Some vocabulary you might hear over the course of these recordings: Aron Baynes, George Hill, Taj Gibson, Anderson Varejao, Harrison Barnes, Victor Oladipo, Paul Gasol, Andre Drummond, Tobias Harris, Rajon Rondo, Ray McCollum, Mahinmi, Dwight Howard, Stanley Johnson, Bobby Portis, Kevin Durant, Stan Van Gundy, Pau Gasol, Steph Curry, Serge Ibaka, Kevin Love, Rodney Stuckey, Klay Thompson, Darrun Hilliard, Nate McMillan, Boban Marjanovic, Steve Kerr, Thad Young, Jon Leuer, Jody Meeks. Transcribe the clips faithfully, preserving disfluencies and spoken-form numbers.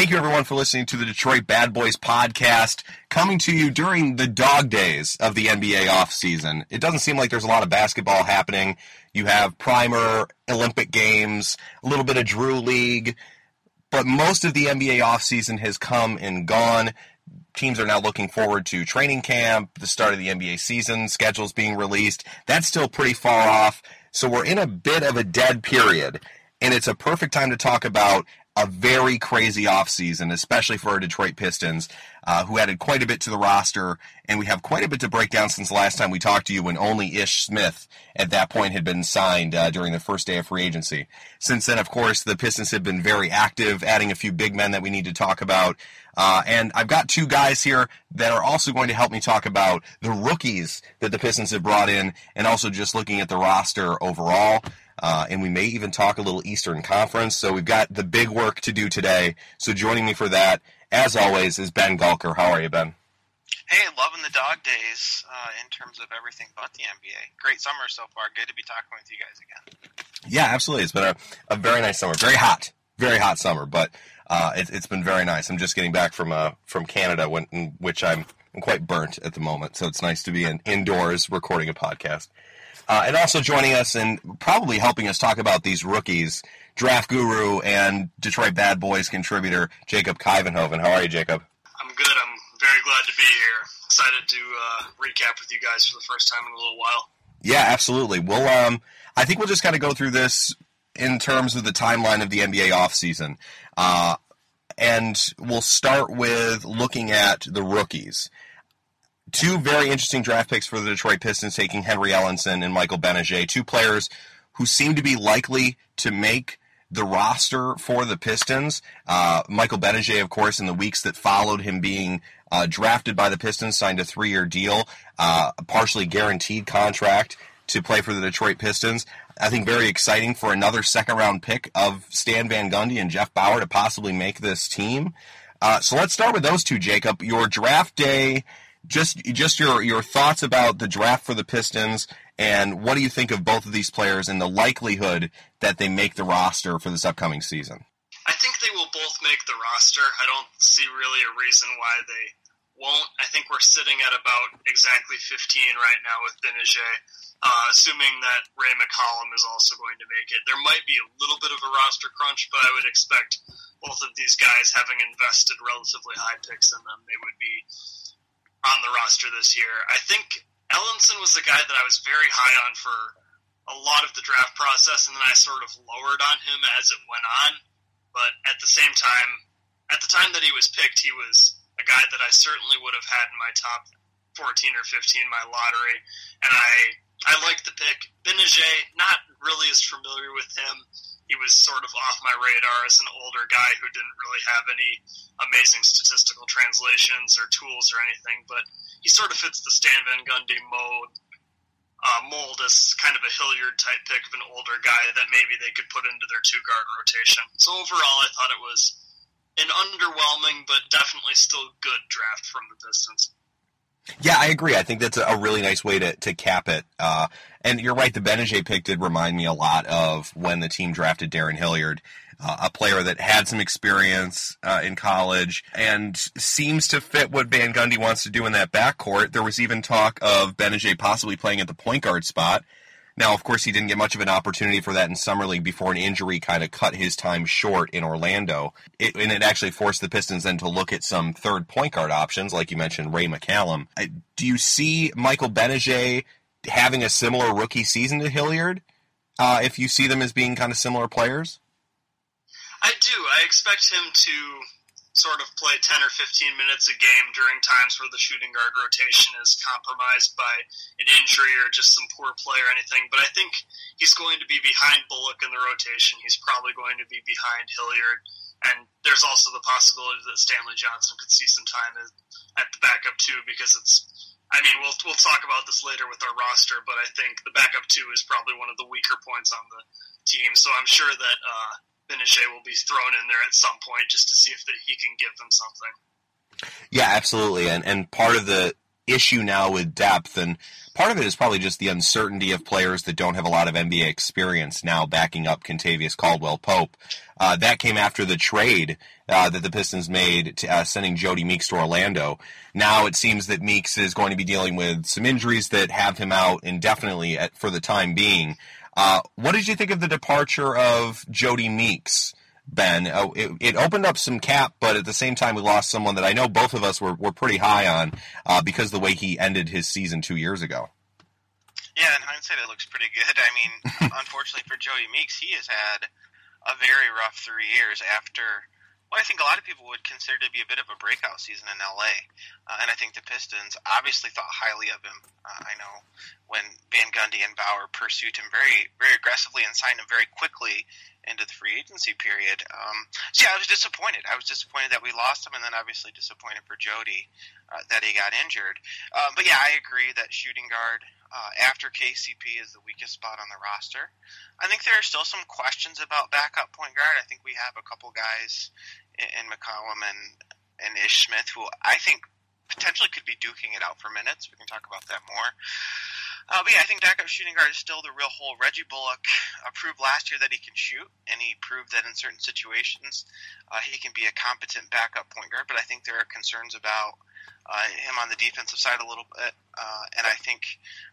Thank you, everyone, for listening to the Detroit Bad Boys podcast, coming to you during the dog days of the N B A offseason. It doesn't seem like there's a lot of basketball happening. You have primer, Olympic Games, a little bit of Drew League, but most of the N B A offseason has come and gone. Teams are now looking forward to training camp, the start of the N B A season, schedules being released. That's still pretty far off, so we're in a bit of a dead period, and it's a perfect time to talk about a very crazy offseason, especially for our Detroit Pistons, uh, who added quite a bit to the roster, and we have quite a bit to break down since last time we talked to you, when only Ish Smith at that point had been signed uh, during the first day of free agency. Since then, of course, the Pistons have been very active, adding a few big men that we need to talk about. Uh, and I've got two guys here that are also going to help me talk about the rookies that the Pistons have brought in, and also just looking at the roster overall. Uh, and we may even talk a little Eastern Conference. So we've got the big work to do today. So joining me for that, as always, is Ben Gulker. How are you, Ben? Hey, loving the dog days uh, in terms of everything but the N B A. Great summer so far. Good to be talking with you guys again. Yeah, absolutely. It's been a, a very nice summer. Very hot. Very hot summer. But uh, it, it's been very nice. I'm just getting back from uh, from Canada, when, in which I'm, I'm quite burnt at the moment. So it's nice to be in, indoors recording a podcast. Uh, and also joining us and probably helping us talk about these rookies, draft guru and Detroit Bad Boys contributor, Jacob Kivenhoven. How are you, Jacob? I'm good. I'm very glad to be here. Excited to uh, recap with you guys for the first time in a little while. Yeah, absolutely. We'll, um, I think we'll just kind of go through this in terms of the timeline of the N B A offseason. Uh, and we'll start with looking at the rookies. Two very interesting draft picks for the Detroit Pistons, taking Henry Ellenson and Michael Gbinije, two players who seem to be likely to make the roster for the Pistons. Uh, Michael Gbinije, of course, in the weeks that followed him being uh, drafted by the Pistons, signed a three-year deal, uh, a partially guaranteed contract to play for the Detroit Pistons. I think very exciting for another second-round pick of Stan Van Gundy and Jeff Bower to possibly make this team. Uh, so let's start with those two, Jacob. Your draft day... Just just your, your thoughts about the draft for the Pistons, and what do you think of both of these players and the likelihood that they make the roster for this upcoming season? I think they will both make the roster. I don't see really a reason why they won't. I think we're sitting at about exactly fifteen right now with Gbinije, uh, assuming that Ray McCollum is also going to make it. There might be a little bit of a roster crunch, but I would expect both of these guys, having invested relatively high picks in them, they would be on the roster this year. I think Ellenson was the guy that I was very high on for a lot of the draft process, and then I sort of lowered on him as it went on. But at the same time, at the time that he was picked, he was a guy that I certainly would have had in my top fourteen or fifteen, my lottery. And I I liked the pick. Gbinije, not really as familiar with him. He was sort of off my radar as an older guy who didn't really have any amazing statistical translations or tools or anything, but he sort of fits the Stan Van Gundy mold, uh, mold as kind of a Hilliard-type pick of an older guy that maybe they could put into their two-guard rotation. So overall, I thought it was an underwhelming but definitely still good draft from the Pistons. Yeah, I agree. I think that's a really nice way to, to cap it. Uh, and you're right, the Gbinije pick did remind me a lot of when the team drafted Darrun Hilliard, uh, a player that had some experience uh, in college and seems to fit what Van Gundy wants to do in that backcourt. There was even talk of Gbinije possibly playing at the point guard spot. Now, of course, he didn't get much of an opportunity for that in Summer League before an injury kind of cut his time short in Orlando. It, and it actually forced the Pistons then to look at some third point guard options, like you mentioned, Ray McCollum. Do you see Michael Gbinije having a similar rookie season to Hilliard, uh, if you see them as being kind of similar players? I do. I expect him to sort of play ten or fifteen minutes a game during times where the shooting guard rotation is compromised by an injury or just some poor play or anything. But I think he's going to be behind Bullock in the rotation. He's probably going to be behind Hilliard. And there's also the possibility that Stanley Johnson could see some time at the backup two, because it's, I mean, we'll we'll talk about this later with our roster, but I think the backup two is probably one of the weaker points on the team. So I'm sure that uh, Gbinije will be thrown in there at some point just to see if that he can give them something. Yeah, absolutely. And and part of the issue now with depth, and part of it is probably just the uncertainty of players that don't have a lot of N B A experience now backing up Kentavious Caldwell-Pope. Uh, that came after the trade uh, that the Pistons made, to, uh, sending Jody Meeks to Orlando. Now it seems that Meeks is going to be dealing with some injuries that have him out indefinitely at, for the time being. Uh, what did you think of the departure of Jody Meeks, Ben? Uh, it, it opened up some cap, but at the same time we lost someone that I know both of us were, were pretty high on uh, because of the way he ended his season two years ago. Yeah, in hindsight it looks pretty good. I mean, unfortunately for Jody Meeks, he has had a very rough three years after what I think a lot of people would consider to be a bit of a breakout season in L A. Uh, and I think the Pistons obviously thought highly of him. Uh, I know when Van Gundy and Bower pursued him very, very aggressively and signed him very quickly into the free agency period. Um, so yeah, I was disappointed. I was disappointed that we lost him, and then obviously disappointed for Jody uh, that he got injured. Uh, but yeah, I agree that shooting guard Uh, after K C P is the weakest spot on the roster. I think there are still some questions about backup point guard. I think we have a couple guys in, in McCollum and, and Ish Smith who I think potentially could be duking it out for minutes. We can talk about that more. Uh, but yeah, I think backup shooting guard is still the real hole. Reggie Bullock uh, proved last year that he can shoot, and he proved that in certain situations uh, he can be a competent backup point guard, but I think there are concerns about Uh, him on the defensive side a little bit, uh, and I think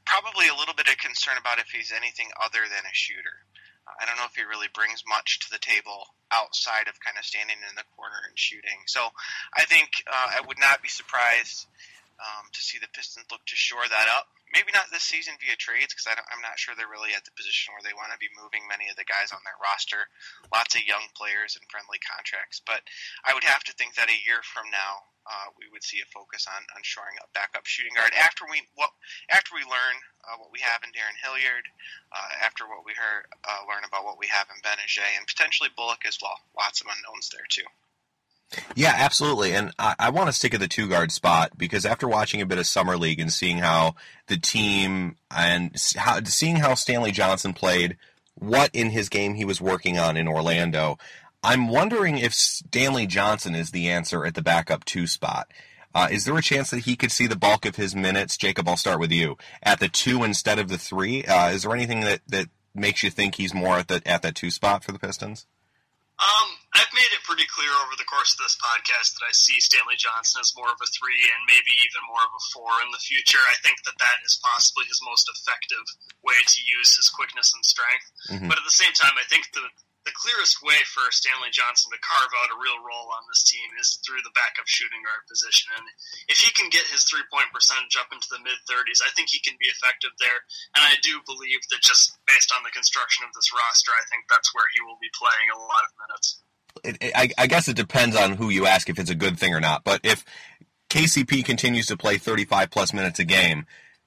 probably a little bit of concern about if he's anything other than a shooter. Uh, I don't know if he really brings much to the table outside of kind of standing in the corner and shooting. So I think uh, I would not be surprised um, to see the Pistons look to shore that up. Maybe not this season via trades, because I'm not sure they're really at the position where they want to be moving many of the guys on their roster. Lots of young players and friendly contracts. But I would have to think that a year from now, Uh, we would see a focus on, on shoring up backup shooting guard after we what after we learn uh, what we have in Darrun Hilliard, uh, after what we heard uh, learn about what we have in Gbinije, and potentially Bullock as well. Lots of unknowns there too. Yeah, absolutely. And I, I want to stick at the two guard spot because after watching a bit of Summer League and seeing how the team and how, seeing how Stanley Johnson played, what in his game he was working on in Orlando, I'm wondering if Stanley Johnson is the answer at the backup two spot. Uh, is there a chance that he could see the bulk of his minutes? Jacob, I'll start with you. At the two instead of the three, uh, is there anything that, that makes you think he's more at the at that two spot for the Pistons? Um, I've made it pretty clear over the course of this podcast that I see Stanley Johnson as more of a three and maybe even more of a four in the future. I think that that is possibly his most effective way to use his quickness and strength. Mm-hmm. But at the same time, I think the The clearest way for Stanley Johnson to carve out a real role on this team is through the backup shooting guard position. And if he can get his three-point percentage up into the mid-thirties, I think he can be effective there. And I do believe that just based on the construction of this roster, I think that's where he will be playing a lot of minutes. It, it, I, I guess it depends on who you ask if it's a good thing or not. But if K C P continues to play thirty-five plus minutes a game,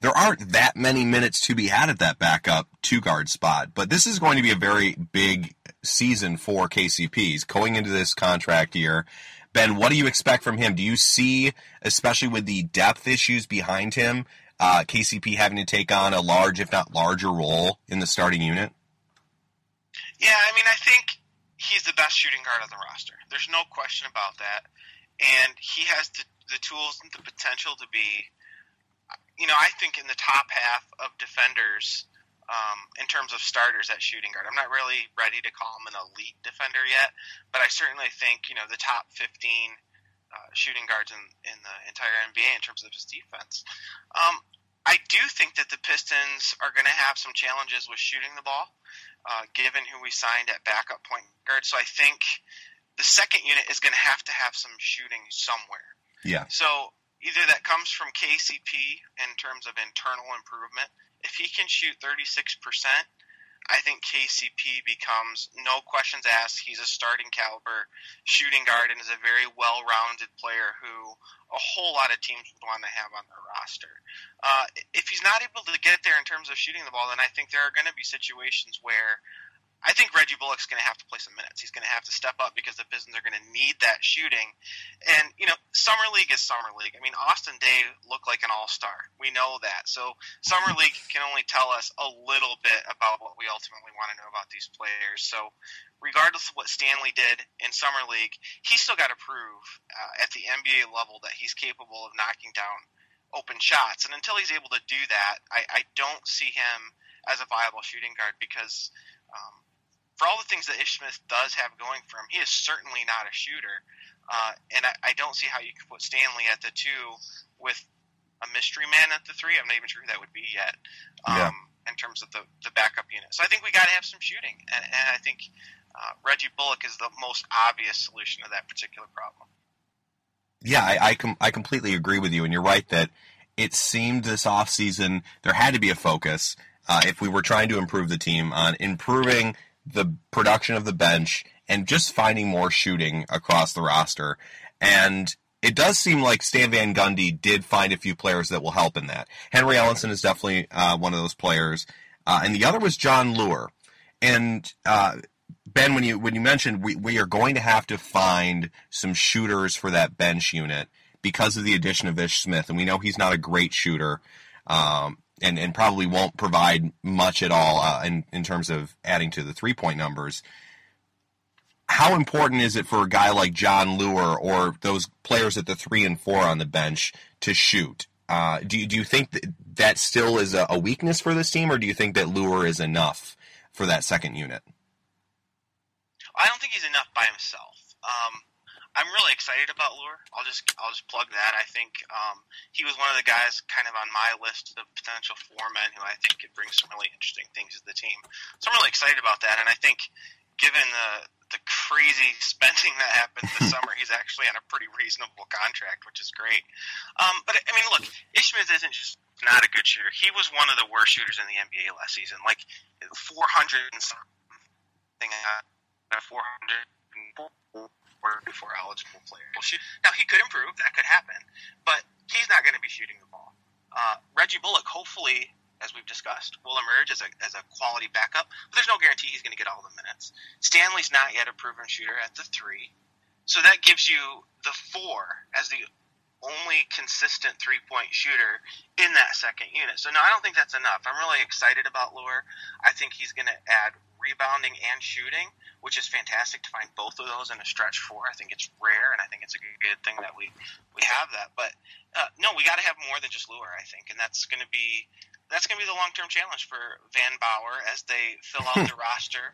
there aren't that many minutes to be had at that backup two-guard spot. But this is going to be a very big season for K C P's going into this contract year. Ben, what do you expect from him? Do you see, especially with the depth issues behind him, uh, K C P having to take on a large, if not larger, role in the starting unit? Yeah, I mean, I think he's the best shooting guard on the roster. There's no question about that. And he has the, the tools and the potential to be, you know, I think in the top half of defenders Um, in terms of starters at shooting guard. I'm not really ready to call him an elite defender yet, but I certainly think, you know, the top fifteen uh, shooting guards in, in the entire N B A in terms of his defense. Um, I do think that the Pistons are going to have some challenges with shooting the ball, uh, given who we signed at backup point guard. So I think the second unit is going to have to have some shooting somewhere. Yeah. So either that comes from K C P in terms of internal improvement. If he can shoot thirty-six percent, I think K C P becomes, no questions asked, he's a starting caliber shooting guard and is a very well-rounded player who a whole lot of teams would want to have on their roster. Uh, if he's not able to get there in terms of shooting the ball, then I think there are going to be situations where I think Reggie Bullock's going to have to play some minutes. He's going to have to step up because the Pistons are going to need that shooting. And, you know, Summer League is Summer League. I mean, Austin Day looked like an all-star. We know that. So Summer League can only tell us a little bit about what we ultimately want to know about these players. So regardless of what Stanley did in Summer League, he's still got to prove uh, at the N B A level that he's capable of knocking down open shots. And until he's able to do that, I, I don't see him as a viable shooting guard because um, for all the things that Ish Smith does have going for him, he is certainly not a shooter. Uh, and I, I don't see how you could put Stanley at the two with a mystery man at the three. I'm not even sure who that would be yet um, yeah. in terms of the, the backup unit. So I think we got to have some shooting. And, and I think uh, Reggie Bullock is the most obvious solution to that particular problem. Yeah, I I, com- I completely agree with you, and you're right that it seemed this offseason there had to be a focus uh, if we were trying to improve the team on improving the production of the bench and just finding more shooting across the roster. And it does seem like Stan Van Gundy did find a few players that will help in that. Henry Ellenson is definitely uh, one of those players, uh, and the other was Jon Leuer. And uh, Ben, when you when you mentioned we, we are going to have to find some shooters for that bench unit because of the addition of Ish Smith, and we know he's not a great shooter, um, and and probably won't provide much at all uh, in in terms of adding to the three point numbers. How important is it for a guy like Jon Leuer or those players at the three and four on the bench to shoot? Uh, do you, do you think that, that still is a, a weakness for this team, or do you think that Leuer is enough for that second unit? I don't think he's enough by himself. Um, I'm really excited about Leuer. I'll just I'll just plug that. I think um, he was one of the guys kind of on my list of potential foremen who I think could bring some really interesting things to the team. So I'm really excited about that. And I think given the the crazy spending that happened this summer, he's actually on a pretty reasonable contract, which is great. Um, but, I mean, look, Ish Smith isn't just not a good shooter. He was one of the worst shooters in the N B A last season. Like, four hundred and something uh, four hundred four before eligible players. Now, he could improve. That could happen. But he's not going to be shooting the ball. Uh, Reggie Bullock, hopefully, as we've discussed, will emerge as a as a quality backup. But there's no guarantee he's going to get all the minutes. Stanley's not yet a proven shooter at the three. So that gives you the four as the only consistent three-point shooter in that second unit. So, no, I don't think that's enough. I'm really excited about Leuer. I think he's going to add rebounding and shooting, which is fantastic to find both of those in a stretch four. I think it's rare, and I think it's a good thing that we, we have that. But uh, no, we got to have more than just Leuer, I think, and that's going to be that's going to be the long term challenge for Van Bower as they fill out the roster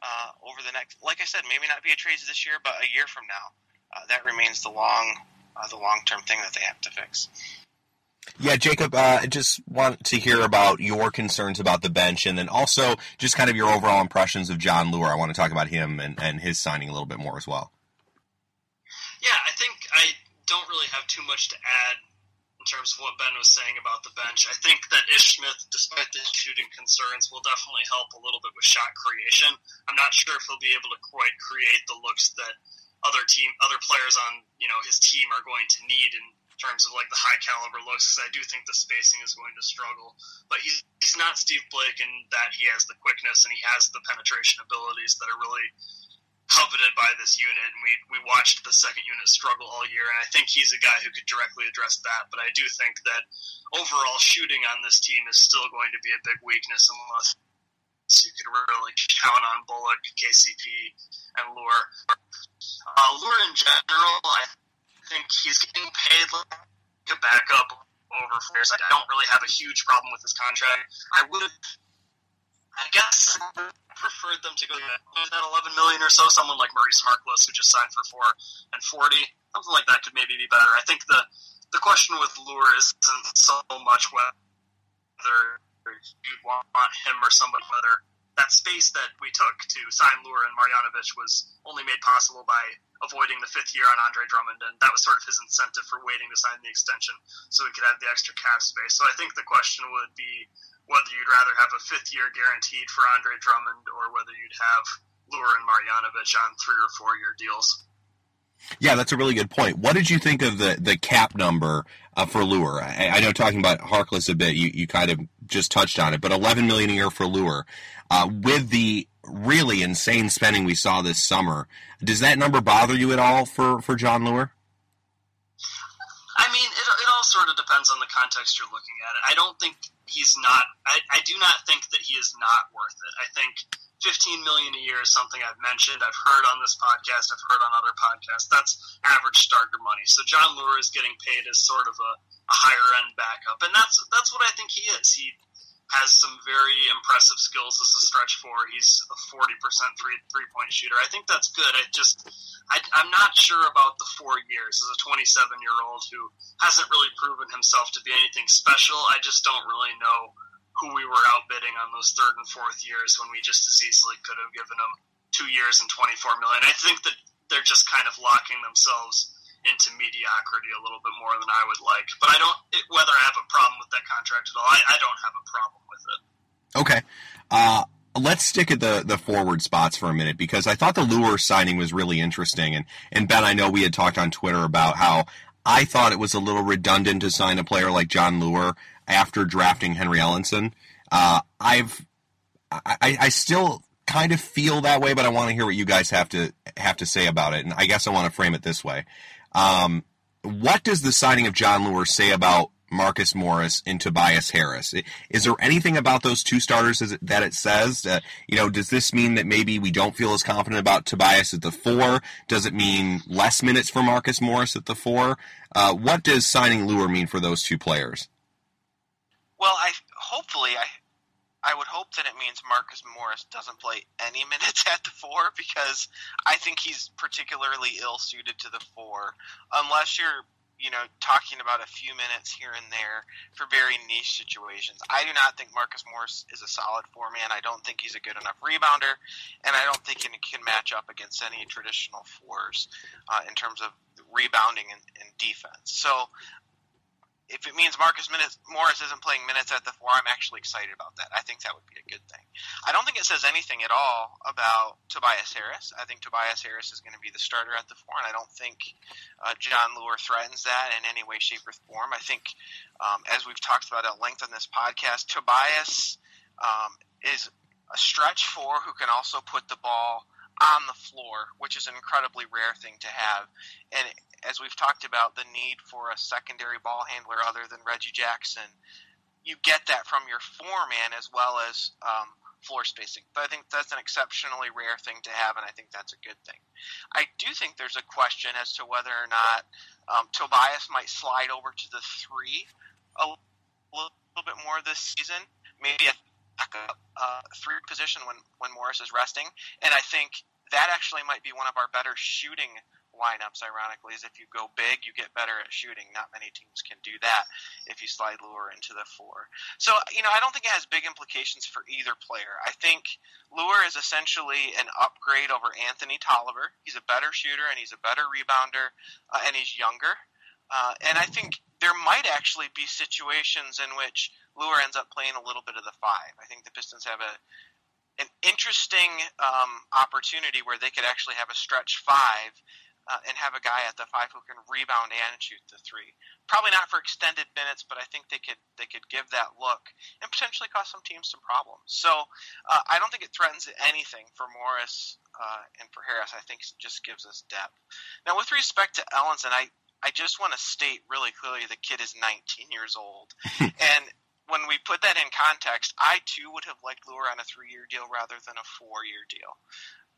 uh, over the next. Like I said, maybe not be a trade this year, but a year from now, uh, that remains the long uh, the long term thing that they have to fix. Yeah, Jacob, uh, I just want to hear about your concerns about the bench and then also just kind of your overall impressions of Jon Leuer. I want to talk about him and, and his signing a little bit more as well. Yeah, I think I don't really have too much to add in terms of what Ben was saying about the bench. I think that Ish Smith, despite the shooting concerns, will definitely help a little bit with shot creation. I'm not sure if he'll be able to quite create the looks that other team, other players on, you know, his team are going to need in terms of like the high caliber looks, because I do think the spacing is going to struggle. But he's, he's not Steve Blake in that he has the quickness and he has the penetration abilities that are really coveted by this unit. And we, we watched the second unit struggle all year, and I think he's a guy who could directly address that. But I do think that overall shooting on this team is still going to be a big weakness unless you could really count on Bullock, K C P, and Leuer. Uh, Leuer in general, I think I think he's getting paid to back up over four years. I don't really have a huge problem with his contract. I would, I guess, preferred them to go to that eleven million dollars or so. Someone like Maurice Harkless, who just signed for four and forty, something like that could maybe be better. I think the, the question with Leuer isn't so much whether you want him or somebody, whether that space that we took to sign Leuer and Marjanovic was only made possible by avoiding the fifth year on Andre Drummond, and that was sort of his incentive for waiting to sign the extension so he could have the extra cap space. So I think the question would be whether you'd rather have a fifth year guaranteed for Andre Drummond or whether you'd have Leuer and Marjanovic on three or four year deals. Yeah, that's a really good point. What did you think of the, the cap number uh, for Leuer? I, I know talking about Harkless a bit, you, you kind of just touched on it, but eleven million dollars a year for Leuer. Uh, with the really insane spending we saw this summer, does that number bother you at all for, for Jon Leuer? I mean, it, it all sort of depends on the context you're looking at it. I don't think he's not – I do not think that he is not worth it. I think fifteen million a year is something I've mentioned. I've heard on this podcast. I've heard on other podcasts. That's average starter money. So Jon Leuer is getting paid as sort of a, a higher end backup, and that's that's what I think he is. He has some very impressive skills as a stretch four. He's a forty percent three three point shooter. I think that's good. I just I, I'm not sure about the four years as a twenty-seven year old who hasn't really proven himself to be anything special. I just don't really know who we were outbidding on those third and fourth years when we just as easily could have given them two years and twenty-four million. I think that they're just kind of locking themselves into mediocrity a little bit more than I would like, but I don't, it, whether I have a problem with that contract at all, I, I don't have a problem with it. Okay. Uh, let's stick at the, the forward spots for a minute, because I thought the Leuer signing was really interesting. And, and Ben, I know we had talked on Twitter about how I thought it was a little redundant to sign a player like Jon Leuer after drafting Henry Ellenson. Uh, I've, I, I still kind of feel that way, but I want to hear what you guys have to have to say about it. And I guess I want to frame it this way. Um, what does the signing of Jon Leuer say about Marcus Morris and Tobias Harris? Is there anything about those two starters that it says? Uh, you know, does this mean that maybe we don't feel as confident about Tobias at the four? Does it mean less minutes for Marcus Morris at the four? Uh, what does signing Leuer mean for those two players? Well, I hopefully I I would hope that it means Marcus Morris doesn't play any minutes at the four, because I think he's particularly ill suited to the four, unless you're, you know, talking about a few minutes here and there for very niche situations. I do not think Marcus Morris is a solid four man. I don't think he's a good enough rebounder, and I don't think he can match up against any traditional fours uh, in terms of rebounding and, and defense. So if it means Marcus Morris isn't playing minutes at the four, I'm actually excited about that. I think that would be a good thing. I don't think it says anything at all about Tobias Harris. I think Tobias Harris is going to be the starter at the four, and I don't think uh, Jon Leuer threatens that in any way, shape, or form. I think, um, as we've talked about at length on this podcast, Tobias um, is a stretch four who can also put the ball on the floor, which is an incredibly rare thing to have. And as we've talked about, the need for a secondary ball handler other than Reggie Jackson, you get that from your four-man as well as um, floor spacing. But I think that's an exceptionally rare thing to have, and I think that's a good thing. I do think there's a question as to whether or not um, Tobias might slide over to the three a little bit more this season, maybe a backup uh, three position when, when Morris is resting. And I think that actually might be one of our better shooting lineups, ironically, is if you go big, you get better at shooting. Not many teams can do that if you slide Leuer into the four. So, you know, I don't think it has big implications for either player. I think Leuer is essentially an upgrade over Anthony Tolliver. He's a better shooter, and he's a better rebounder, uh, and he's younger. Uh, and I think there might actually be situations in which Leuer ends up playing a little bit of the five. I think the Pistons have a an interesting um, opportunity where they could actually have a stretch five Uh, and have a guy at the five who can rebound and shoot the three. Probably not for extended minutes, but I think they could they could give that look and potentially cause some teams some problems. So uh, I don't think it threatens anything for Morris uh, and for Harris. I think it just gives us depth. Now, with respect to Ellenson, I, I just want to state really clearly the kid is nineteen years old. And when we put that in context, I too would have liked Leuer on a three-year deal rather than a four-year deal.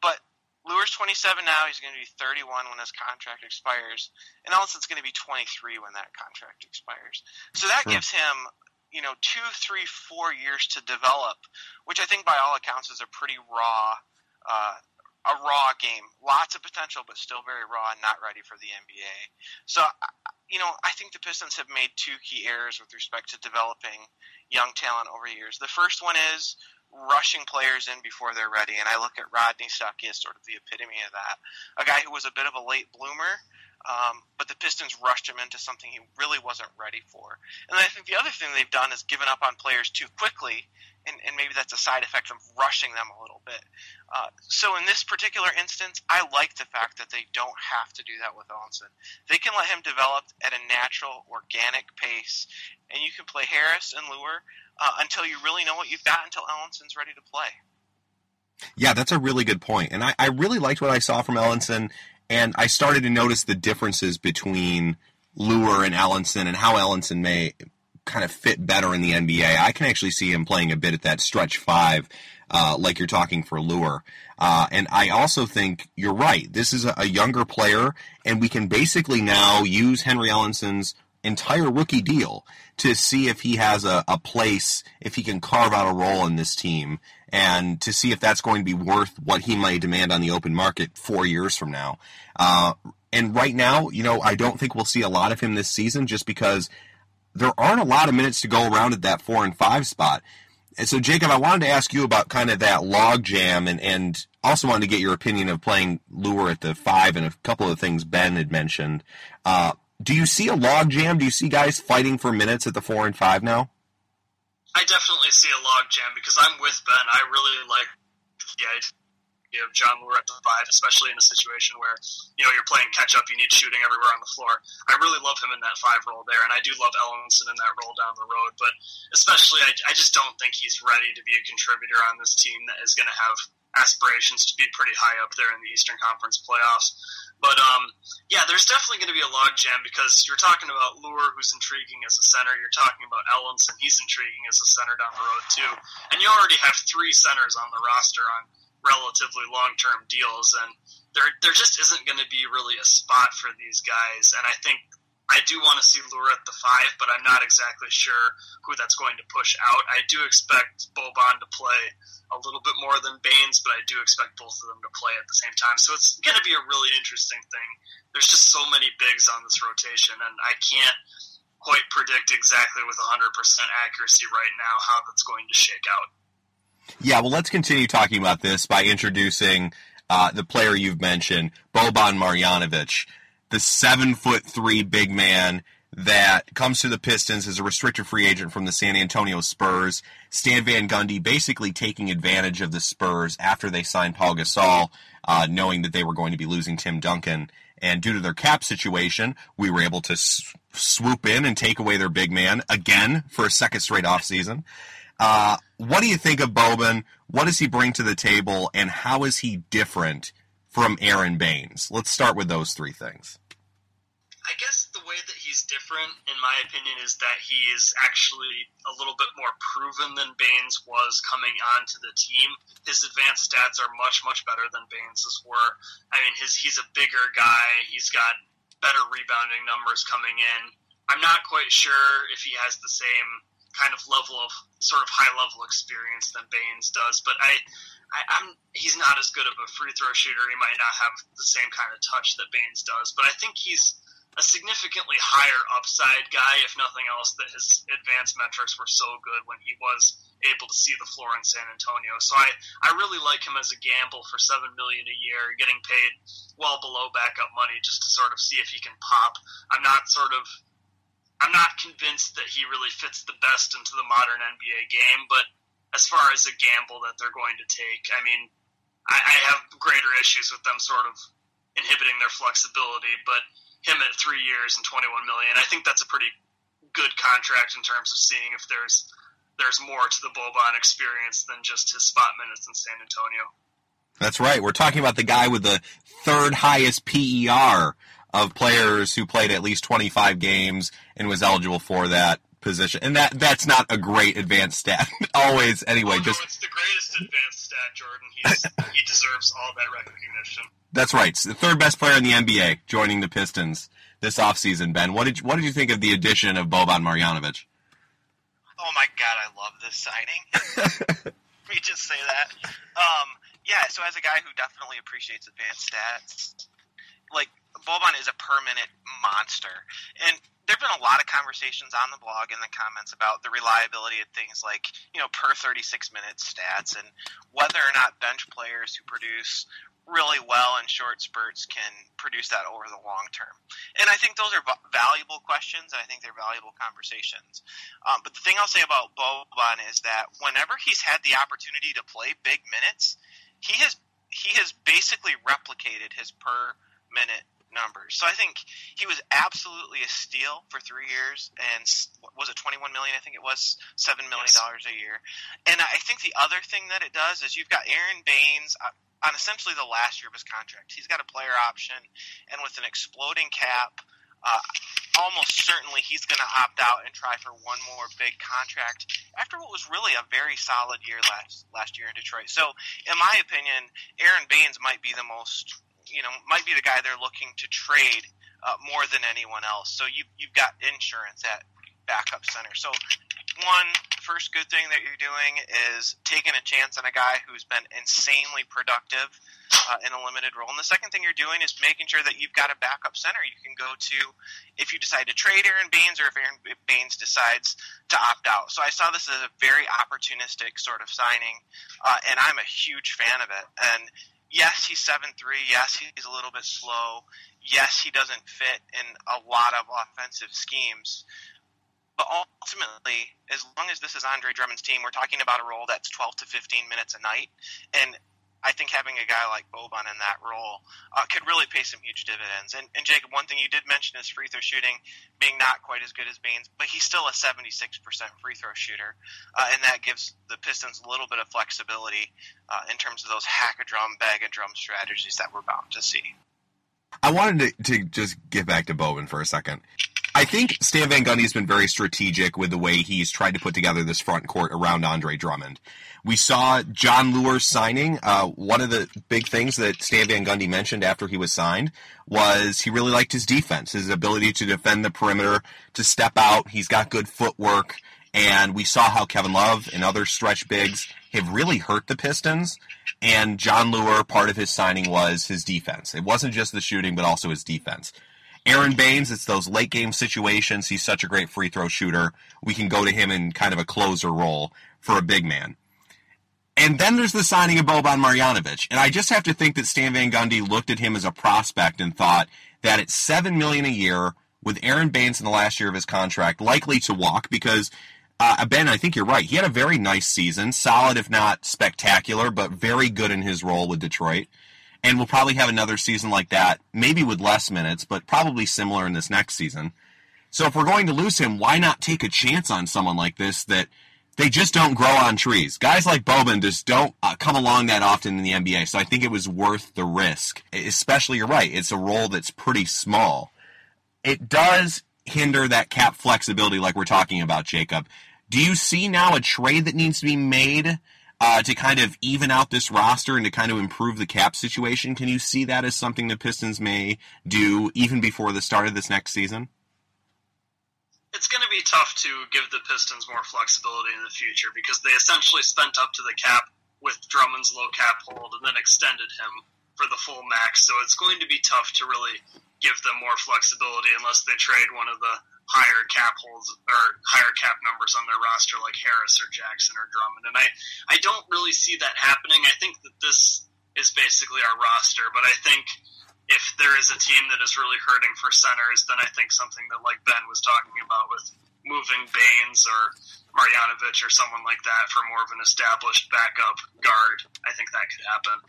But Leur's twenty-seven now. He's going to be thirty-one when his contract expires, and Ellison's going to be twenty-three when that contract expires. So that sure. gives him, you know, two, three, four years to develop, which I think by all accounts is a pretty raw, uh, a raw game. Lots of potential, but still very raw and not ready for the N B A. So, you know, I think the Pistons have made two key errors with respect to developing young talent over years. The first one is rushing players in before they're ready, and I look at Rodney Stuckey as sort of the epitome of that. A guy who was a bit of a late bloomer, um, but the Pistons rushed him into something he really wasn't ready for. And I think the other thing they've done is given up on players too quickly, and, and maybe that's a side effect of rushing them a little bit. Uh, so in this particular instance, I like the fact that they don't have to do that with Ellenson. They can let him develop at a natural, organic pace, and you can play Harris and Leuer Uh, until you really know what you've got, until Ellenson's ready to play. Yeah, that's a really good point. And I, I really liked what I saw from Ellenson, and I started to notice the differences between Leuer and Ellenson and how Ellenson may kind of fit better in the N B A. I can actually see him playing a bit at that stretch five uh, like you're talking for Leuer. Uh, and I also think you're right. This is a, a younger player, and we can basically now use Henry Ellenson's entire rookie deal to see if he has a, a place, if he can carve out a role in this team, and to see if that's going to be worth what he might demand on the open market four years from now. Uh, and right now, you know, I don't think we'll see a lot of him this season just because there aren't a lot of minutes to go around at that four and five spot. And so, Jacob, I wanted to ask you about kind of that log jam, and, and also wanted to get your opinion of playing Leuer at the five and a couple of things Ben had mentioned. Uh, Do you see a log jam? Do you see guys fighting for minutes at the four and five now? I definitely see a log jam because I'm with Ben. I really like the idea of Jon Leuer at the five, especially in a situation where, you know, you're playing catch up, you need shooting everywhere on the floor. I really love him in that five role there, and I do love Ellenson in that role down the road, but especially I, I just don't think he's ready to be a contributor on this team that is going to have aspirations to be pretty high up there in the Eastern Conference playoffs. But, um, yeah, there's definitely going to be a logjam because you're talking about Leuer, who's intriguing as a center. You're talking about Ellenson, he's intriguing as a center down the road, too. And you already have three centers on the roster on relatively long-term deals, and there there just isn't going to be really a spot for these guys. And I think I do want to see Leuer at the five, but I'm not exactly sure who that's going to push out. I do expect Boban to play a little bit more than Baynes, but I do expect both of them to play at the same time. So it's going to be a really interesting thing. There's just so many bigs on this rotation, and I can't quite predict exactly with one hundred percent accuracy right now how that's going to shake out. Yeah, well, let's continue talking about this by introducing uh, the player you've mentioned, Boban Marjanovic, the seven foot three big man that comes to the Pistons as a restricted free agent from the San Antonio Spurs. Stan Van Gundy basically taking advantage of the Spurs after they signed Paul Gasol, uh, knowing that they were going to be losing Tim Duncan. And due to their cap situation, we were able to sw- swoop in and take away their big man again for a second straight offseason. Uh, what do you think of Boban? What does he bring to the table? And how is he different from Aron Baynes? Let's start with those three things. I guess the way that he's different, in my opinion, is that he is actually a little bit more proven than Baynes was coming onto the team. His advanced stats are much, much better than Baynes' were. I mean, his he's a bigger guy. He's got better rebounding numbers coming in. I'm not quite sure if he has the same kind of level of sort of high-level experience than Baynes does, but I... I, I'm, he's not as good of a free throw shooter. He might not have the same kind of touch that Baynes does, but I think he's a significantly higher upside guy, if nothing else, that his advanced metrics were so good when he was able to see the floor in San Antonio. So I, I really like him as a gamble for seven million dollars a year, getting paid well below backup money just to sort of see if he can pop. I'm not sort of I'm not convinced that he really fits the best into the modern N B A game, but as far as a gamble that they're going to take, I mean, I, I have greater issues with them sort of inhibiting their flexibility, but him at three years and twenty-one million dollars, I think that's a pretty good contract in terms of seeing if there's there's more to the Boban experience than just his spot minutes in San Antonio. That's right. We're talking about the guy with the third highest P E R of players who played at least twenty-five games and was eligible for that position, and that that's not a great advanced stat. Always, anyway. Although just it's the greatest advanced stat, Jordan. He's, he deserves all that recognition. That's right. It's the third best player in the N B A, joining the Pistons this offseason. Ben, what did what did you think of the addition of Boban Marjanovic? Oh my God, I love this signing. Let me just say that. Um, yeah. So as a guy who definitely appreciates advanced stats, like Boban is a permanent monster, and there have been a lot of conversations on the blog and the comments about the reliability of things like, you know, per thirty-six minute stats and whether or not bench players who produce really well in short spurts can produce that over the long term. And I think those are valuable questions, and I think they're valuable conversations. Um, but the thing I'll say about Boban is that whenever he's had the opportunity to play big minutes, he has he has basically replicated his per minute numbers. So I think he was absolutely a steal for three years and was it twenty-one million dollars? I think it was seven million dollars yes. a year. And I think the other thing that it does is you've got Aron Baynes on essentially the last year of his contract. He's got a player option, and with an exploding cap, Uh, almost certainly he's going to opt out and try for one more big contract after what was really a very solid year last last year in Detroit. So, in my opinion, Aron Baynes might be the most, you know, might be the guy they're looking to trade uh, more than anyone else. So you you've got insurance at backup center. So, one, the first good thing that you're doing is taking a chance on a guy who's been insanely productive uh, in a limited role. And the second thing you're doing is making sure that you've got a backup center you can go to if you decide to trade Aron Baynes or if Aron Baynes decides to opt out. So I saw this as a very opportunistic sort of signing, uh, and I'm a huge fan of it. And yes, he's seven three. Yes, he's a little bit slow. Yes, he doesn't fit in a lot of offensive schemes. But ultimately, as long as this is Andre Drummond's team, we're talking about a role that's twelve to fifteen minutes a night. And I think having a guy like Boban in that role uh, could really pay some huge dividends. And, and, Jacob, one thing you did mention is free throw shooting being not quite as good as Baynes, but he's still a seventy-six percent free throw shooter. Uh, and that gives the Pistons a little bit of flexibility uh, in terms of those hack-a-drum, bag-a-drum strategies that we're bound to see. I wanted to, to just get back to Boban for a second. I think Stan Van Gundy's been very strategic with the way he's tried to put together this front court around Andre Drummond. We saw Jon Leuer signing. Uh, one of the big things that Stan Van Gundy mentioned after he was signed was he really liked his defense, his ability to defend the perimeter, to step out. He's got good footwork. And we saw how Kevin Love and other stretch bigs have really hurt the Pistons. And Jon Leuer, part of his signing was his defense. It wasn't just the shooting, but also his defense. Aron Baynes, it's those late-game situations. He's such a great free-throw shooter. We can go to him in kind of a closer role for a big man. And then there's the signing of Boban Marjanovic. And I just have to think that Stan Van Gundy looked at him as a prospect and thought that at seven million dollars a year, with Aron Baynes in the last year of his contract, likely to walk because, uh, Ben, I think you're right. He had a very nice season, solid if not spectacular, but very good in his role with Detroit. And we'll probably have another season like that, maybe with less minutes, but probably similar in this next season. So if we're going to lose him, why not take a chance on someone like this that they just don't grow on trees? Guys like Boban just don't uh, come along that often in the N B A, so I think it was worth the risk. Especially, you're right, it's a role that's pretty small. It does hinder that cap flexibility like we're talking about, Jacob. Do you see now a trade that needs to be made Uh, to kind of even out this roster and to kind of improve the cap situation? Can you see that as something the Pistons may do even before the start of this next season? It's going to be tough to give the Pistons more flexibility in the future because they essentially spent up to the cap with Drummond's low cap hold and then extended him for the full max. So it's going to be tough to really give them more flexibility unless they trade one of the higher cap holds or higher cap numbers on their roster like Harris or Jackson or Drummond. And I, I don't really see that happening. I think that this is basically our roster, but I think if there is a team that is really hurting for centers, then I think something that like Ben was talking about with moving Baynes or Marjanovic or someone like that for more of an established backup guard, I think that could happen.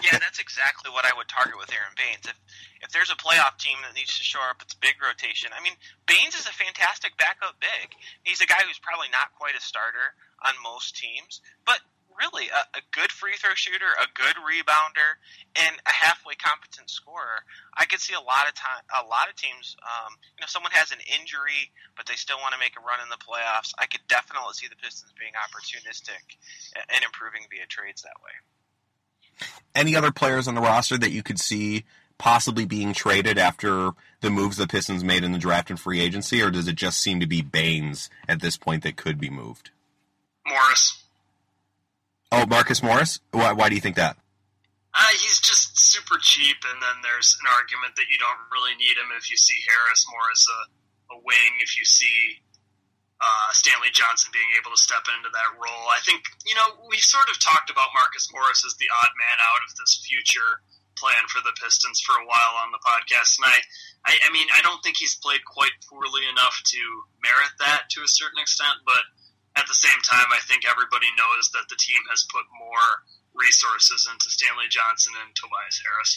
Yeah, that's exactly what I would target with Aron Baynes. If if there's a playoff team that needs to shore up its big rotation, I mean, Baynes is a fantastic backup big. He's a guy who's probably not quite a starter on most teams, but really a, a good free throw shooter, a good rebounder, and a halfway competent scorer. I could see a lot of time, a lot of teams. Um, you know, someone has an injury, but they still want to make a run in the playoffs. I could definitely see the Pistons being opportunistic and improving via trades that way. Any other players on the roster that you could see possibly being traded after the moves the Pistons made in the draft and free agency, or does it just seem to be Baynes at this point that could be moved? Morris. Oh, Marcus Morris? Why, why do you think that? Uh, he's just super cheap, and then there's an argument that you don't really need him if you see Harris more as a, a wing, if you see Uh, Stanley Johnson being able to step into that role. I think, you know, we've sort of talked about Marcus Morris as the odd man out of this future plan for the Pistons for a while on the podcast, and I, I, I mean, I don't think he's played quite poorly enough to merit that to a certain extent, but at the same time, I think everybody knows that the team has put more resources into Stanley Johnson and Tobias Harris.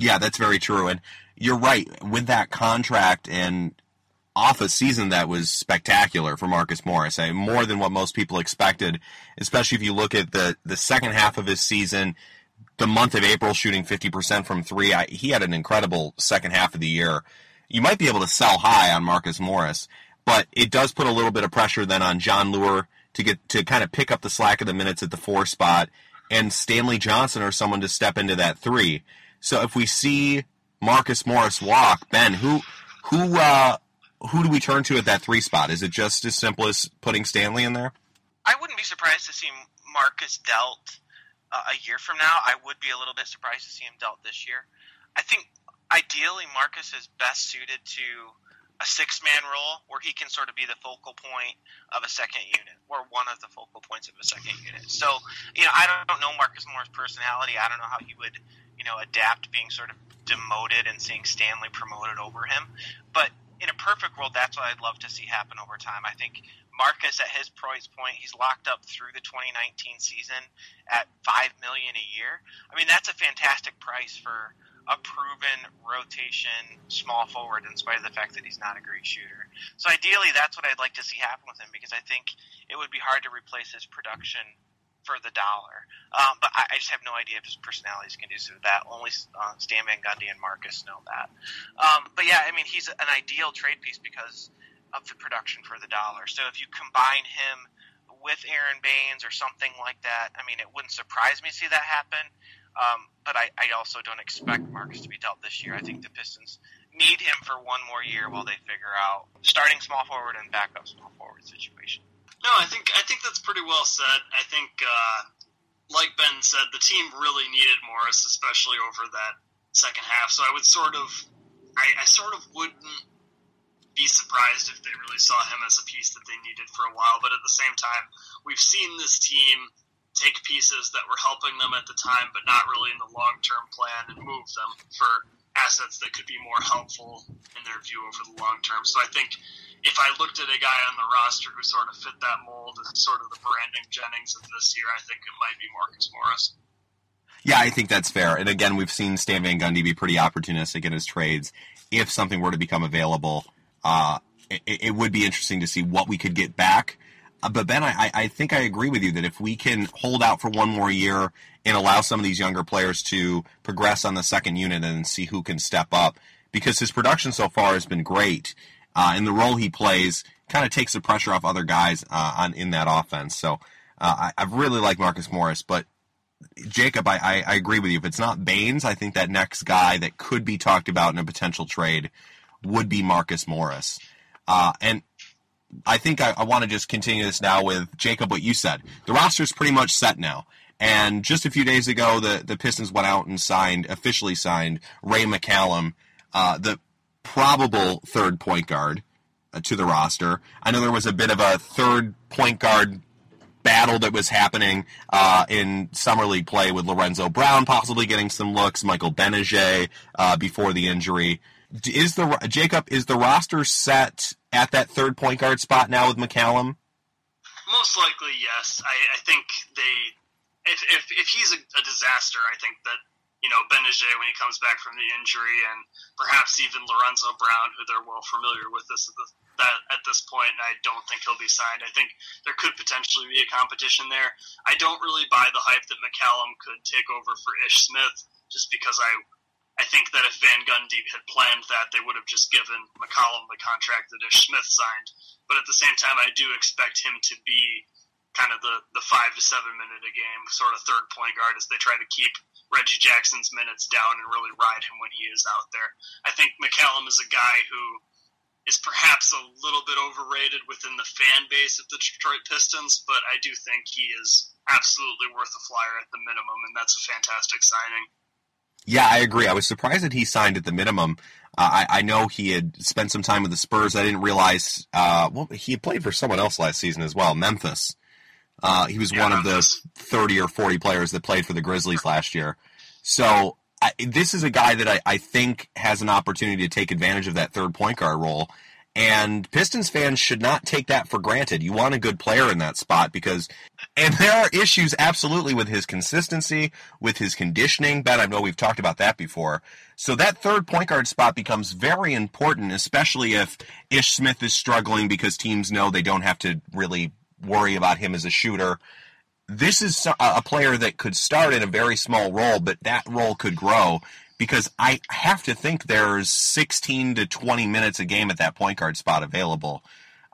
Yeah, that's very true, and you're right. With that contract and off a season that was spectacular for Marcus Morris, I mean, more than what most people expected, especially if you look at the, the second half of his season the month of April shooting fifty percent from three. I, he had an incredible second half of the year. You might be able to sell high on Marcus Morris, but it does put a little bit of pressure then on Jon Leuer to get to kind of pick up the slack of the minutes at the four spot, and Stanley Johnson or someone to step into that three. So if we see Marcus Morris walk, Ben, who who uh, who do we turn to at that three spot? Is it just as simple as putting Stanley in there? I wouldn't be surprised to see Marcus dealt uh, a year from now. I would be a little bit surprised to see him dealt this year. I think ideally Marcus is best suited to a six-man role where he can sort of be the focal point of a second unit, or one of the focal points of a second unit. So, you know, I don't know Marcus Moore's personality. I don't know how he would, you know, adapt being sort of demoted and seeing Stanley promoted over him. But in a perfect world, that's what I'd love to see happen over time. I think Marcus, at his price point, he's locked up through the twenty nineteen season at five million dollars a year. I mean, that's a fantastic price for a proven rotation small forward, in spite of the fact that he's not a great shooter. So ideally, that's what I'd like to see happen with him, because I think it would be hard to replace his production for the dollar. Um, but I, I just have no idea if his personality is conducive to that. Only uh, Stan Van Gundy and Marcus know that. Um, but yeah, I mean, he's an ideal trade piece because of the production for the dollar. So if you combine him with Aron Baynes or something like that, I mean, it wouldn't surprise me to see that happen. Um, but I, I also don't expect Marcus to be dealt this year. I think the Pistons need him for one more year while they figure out starting small forward and backup small forward situation. No, I think I think that's pretty well said. I think, uh, like Ben said, the team really needed Morris, especially over that second half. So I would sort of, I, I sort of wouldn't be surprised if they really saw him as a piece that they needed for a while. But at the same time, we've seen this team take pieces that were helping them at the time, but not really in the long-term plan, and move them for assets that could be more helpful in their view over the long term. So I think if I looked at a guy on the roster who sort of fit that mold as sort of the Brandon Jennings of this year, I think it might be Marcus Morris. Yeah, I think that's fair. And again, we've seen Stan Van Gundy be pretty opportunistic in his trades. If something were to become available, uh, it, it would be interesting to see what we could get back. But Ben, I, I think I agree with you that if we can hold out for one more year and allow some of these younger players to progress on the second unit and see who can step up, because his production so far has been great, uh, and the role he plays kind of takes the pressure off other guys uh, on in that offense. So uh, I, I really like Marcus Morris, but Jacob, I, I, I agree with you. If it's not Baynes, I think that next guy that could be talked about in a potential trade would be Marcus Morris. Uh, and I think I, I want to just continue this now with, Jacob, what you said. The roster's pretty much set now. And just a few days ago, the, the Pistons went out and signed, officially signed, Ray McCollum, uh, the probable third point guard uh, to the roster. I know there was a bit of a third point guard battle that was happening uh, in summer league play with Lorenzo Brown possibly getting some looks, Michael Gbinije uh, before the injury. Is the Jacob, is the roster set at that third point guard spot now with McCollum? Most likely, yes. I, I think they, if if, if he's a, a disaster, I think that, you know, Gbinije, when he comes back from the injury, and perhaps even Lorenzo Brown, who they're well familiar with this at this, that, at this point, and I don't think he'll be signed. I think there could potentially be a competition there. I don't really buy the hype that McCollum could take over for Ish Smith, just because I... I think that if Van Gundy had planned that, they would have just given McCollum the contract that Ish Smith signed. But at the same time, I do expect him to be kind of the, the five to seven minute a game sort of third point guard as they try to keep Reggie Jackson's minutes down and really ride him when he is out there. I think McCollum is a guy who is perhaps a little bit overrated within the fan base of the Detroit Pistons, but I do think he is absolutely worth a flyer at the minimum, and that's a fantastic signing. Yeah, I agree. I was surprised that he signed at the minimum. Uh, I, I know he had spent some time with the Spurs. I didn't realize uh, well, he played for someone else last season as well, Memphis. Uh, he was yeah, one of the thirty or forty players that played for the Grizzlies last year. So I, this is a guy that I, I think has an opportunity to take advantage of that third point guard role. And Pistons fans should not take that for granted. You want a good player in that spot because, and there are issues absolutely with his consistency, with his conditioning. Ben, I know we've talked about that before. So that third point guard spot becomes very important, especially if Ish Smith is struggling because teams know they don't have to really worry about him as a shooter. this is a player that could start in a very small role, but that role could grow, because I have to think there's sixteen to twenty minutes a game at that point guard spot available.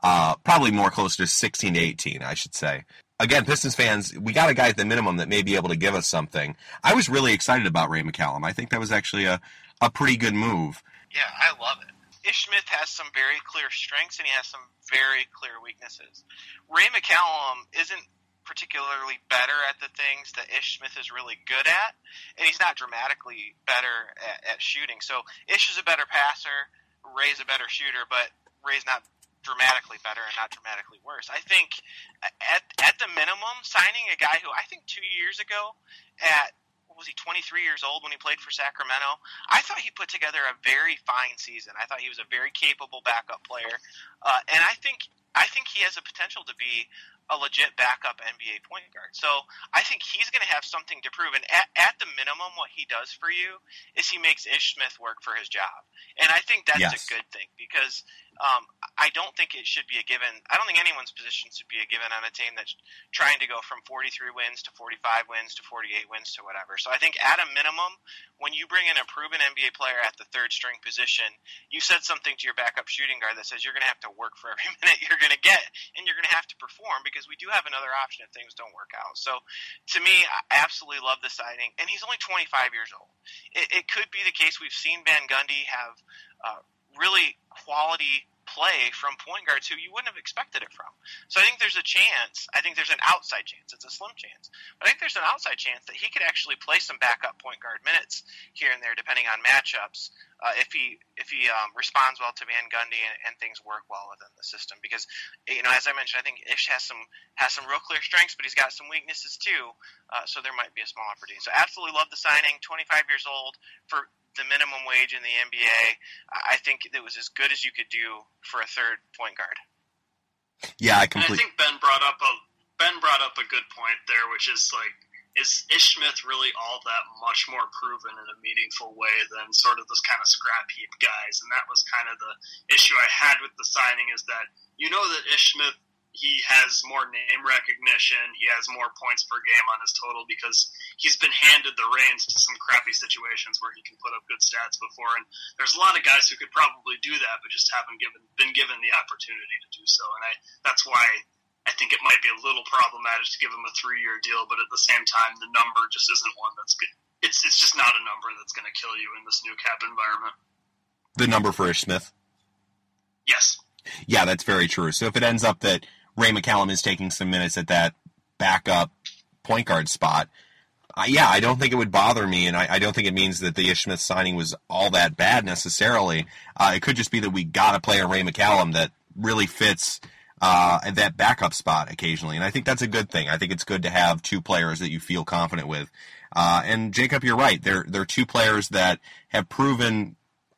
Uh, probably more close to sixteen to eighteen, I should say. Again, Pistons fans, we got a guy at the minimum that may be able to give us something. I was really excited about Ray McCollum. I think that was actually a, a pretty good move. Yeah, I love it. Ish Smith has some very clear strengths, and he has some very clear weaknesses. Ray McCollum isn't particularly better at the things that Ish Smith is really good at, and he's not dramatically better at, at shooting. So Ish is a better passer, Ray's a better shooter, but Ray's not dramatically better and not dramatically worse. I think at at the minimum, signing a guy who I think two years ago at, what was he, twenty-three years old when he played for Sacramento, I thought he put together a very fine season. I thought he was a very capable backup player, uh, and I think I think he has the potential to be a legit backup N B A point guard. So I think he's going to have something to prove. And at, at the minimum, what he does for you is he makes Ish Smith work for his job. And I think that's yes. a good thing, because um, I don't think it should be a given. I don't think anyone's position should be a given on a team that's trying to go from forty-three wins to forty-five wins to forty-eight wins to whatever. So I think at a minimum, when you bring in a proven N B A player at the third string position, you said something to your backup shooting guard that says you're going to have to work for every minute you're going to get, and you're going to have to perform, because we do have another option if things don't work out. So to me, I absolutely love the signing, and he's only twenty-five years old. It, it could be the case. We've seen Van Gundy have uh, really quality play from point guards who you wouldn't have expected it from. So I think there's a chance. I think there's an outside chance. It's a slim chance, but I think there's an outside chance that he could actually play some backup point guard minutes here and there, depending on matchups, uh, if he if he um, responds well to Van Gundy and, and things work well within the system. Because, you know, as I mentioned, I think Ish has some has some real clear strengths, but he's got some weaknesses too. Uh, so there might be a small opportunity. So absolutely love the signing. twenty-five years old for the minimum wage in the N B A, I think it was as good as you could do for a third point guard. Yeah, I completely. And I think Ben brought up a Ben brought up a good point there, which is like, is Ish Smith really all that much more proven in a meaningful way than sort of this kind of scrap heap guys? And that was kind of the issue I had with the signing, is that you know that Ish Smith, he has more name recognition, he has more points per game on his total, because he's been handed the reins to some crappy situations where he can put up good stats before, and there's a lot of guys who could probably do that but just haven't given been given the opportunity to do so. And I that's why I think it might be a little problematic to give him a three-year deal, but at the same time, the number just isn't one that's good. It's, it's just not a number that's going to kill you in this new cap environment. The number for Ish Smith? Yes. Yeah, that's very true. So if it ends up that Ray McCollum is taking some minutes at that backup point guard spot, Uh, yeah, I don't think it would bother me, and I, I don't think it means that the Ish Smith signing was all that bad necessarily. Uh, it could just be that we got a player, Ray McCollum, that really fits uh, at that backup spot occasionally, and I think that's a good thing. I think it's good to have two players that you feel confident with. Uh, and, Jacob, you're right. They're, they're two players that have proven,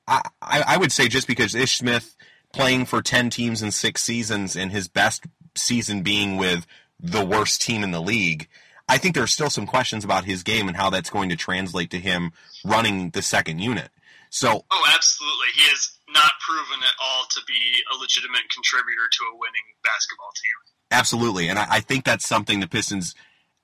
I, I, I would say, just because Ish Smith playing for ten teams in six seasons and his best season being with the worst team in the league, I think there are still some questions about his game and how that's going to translate to him running the second unit. So, oh, absolutely. He has not proven at all to be a legitimate contributor to a winning basketball team. Absolutely. And I, I think that's something the Pistons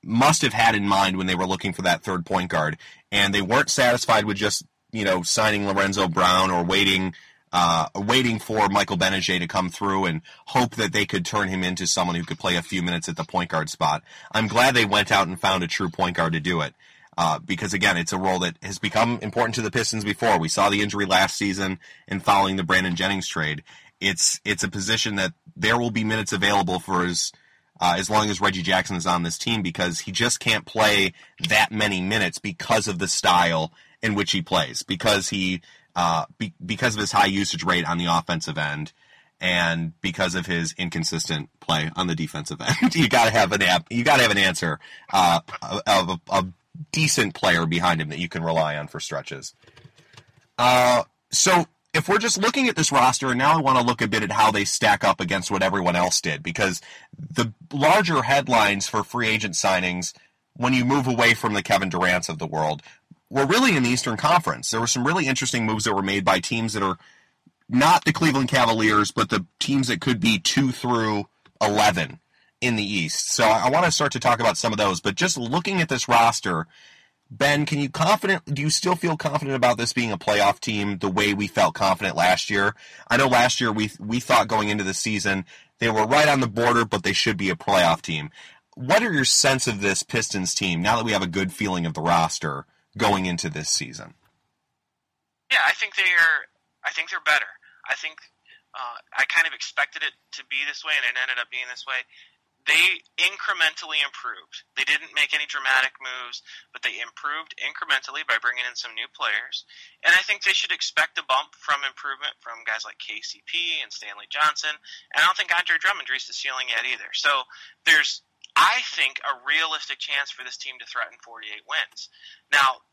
must have had in mind when they were looking for that third point guard. And they weren't satisfied with just, you know, signing Lorenzo Brown or waiting Uh, waiting for Michael Gbinije to come through and hope that they could turn him into someone who could play a few minutes at the point guard spot. I'm glad they went out and found a true point guard to do it, uh, because, again, it's a role that has become important to the Pistons before. We saw the injury last season and following the Brandon Jennings trade. It's it's a position that there will be minutes available for as, uh, as long as Reggie Jackson is on this team, because he just can't play that many minutes because of the style in which he plays, because he... Uh, be, because of his high usage rate on the offensive end and because of his inconsistent play on the defensive end. you got to have an app, you got to have an answer uh, of a, a decent player behind him that you can rely on for stretches. Uh, so if we're just looking at this roster, and now I want to look a bit at how they stack up against what everyone else did, because the larger headlines for free agent signings, when you move away from the Kevin Durants of the world, we're really in the Eastern Conference. There were some really interesting moves that were made by teams that are not the Cleveland Cavaliers, but the teams that could be two through eleven in the East. So I, I want to start to talk about some of those. But just looking at this roster, Ben, can you confident? Do you still feel confident about this being a playoff team the way we felt confident last year? I know last year we we thought going into the season they were right on the border, but they should be a playoff team. What are your sense of this Pistons team now that we have a good feeling of the roster going into this season? Yeah, I think they're I think they're better. I think uh, I kind of expected it to be this way, and it ended up being this way. They incrementally improved. They didn't make any dramatic moves, but they improved incrementally by bringing in some new players. And I think they should expect a bump from improvement from guys like K C P and Stanley Johnson. And I don't think Andre Drummond reached the ceiling yet either. So there's, I think, a realistic chance for this team to threaten forty-eight wins. Now,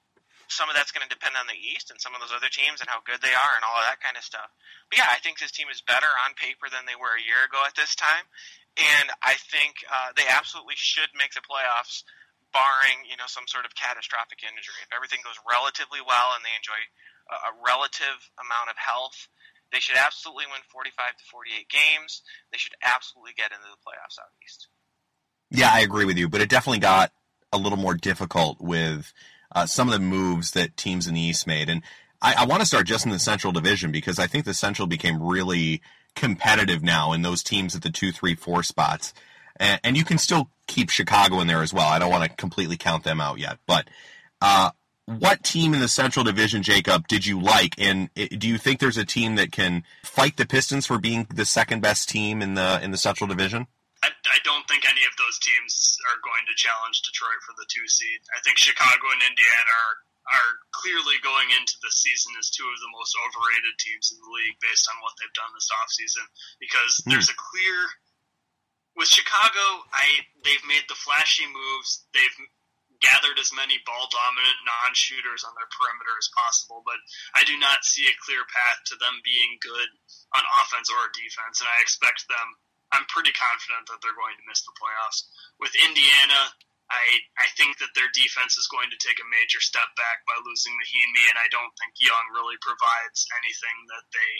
some of that's going to depend on the East and some of those other teams and how good they are and all of that kind of stuff. But yeah, I think this team is better on paper than they were a year ago at this time. And I think uh, they absolutely should make the playoffs, barring you know some sort of catastrophic injury. If everything goes relatively well and they enjoy a, a relative amount of health, they should absolutely win forty-five to forty-eight games. They should absolutely get into the playoffs out East. Yeah, I agree with you, but it definitely got a little more difficult with uh, some of the moves that teams in the East made. And I, I want to start just in the Central Division because I think the Central became really competitive now in those teams at the two, three, four spots. And, and you can still keep Chicago in there as well. I don't want to completely count them out yet. But uh, what team in the Central Division, Jacob, did you like? And it, do you think there's a team that can fight the Pistons for being the second best team in the in the Central Division? I, I don't think any of those teams are going to challenge Detroit for the two seed. I think Chicago and Indiana are are clearly going into the season as two of the most overrated teams in the league based on what they've done this offseason. Because there's a clear... With Chicago, I they've made the flashy moves. They've gathered as many ball-dominant non-shooters on their perimeter as possible. But I do not see a clear path to them being good on offense or defense. And I expect them... I'm pretty confident that they're going to miss the playoffs. With Indiana... I, I think that their defense is going to take a major step back by losing Mahinmi, and I don't think Young really provides anything that they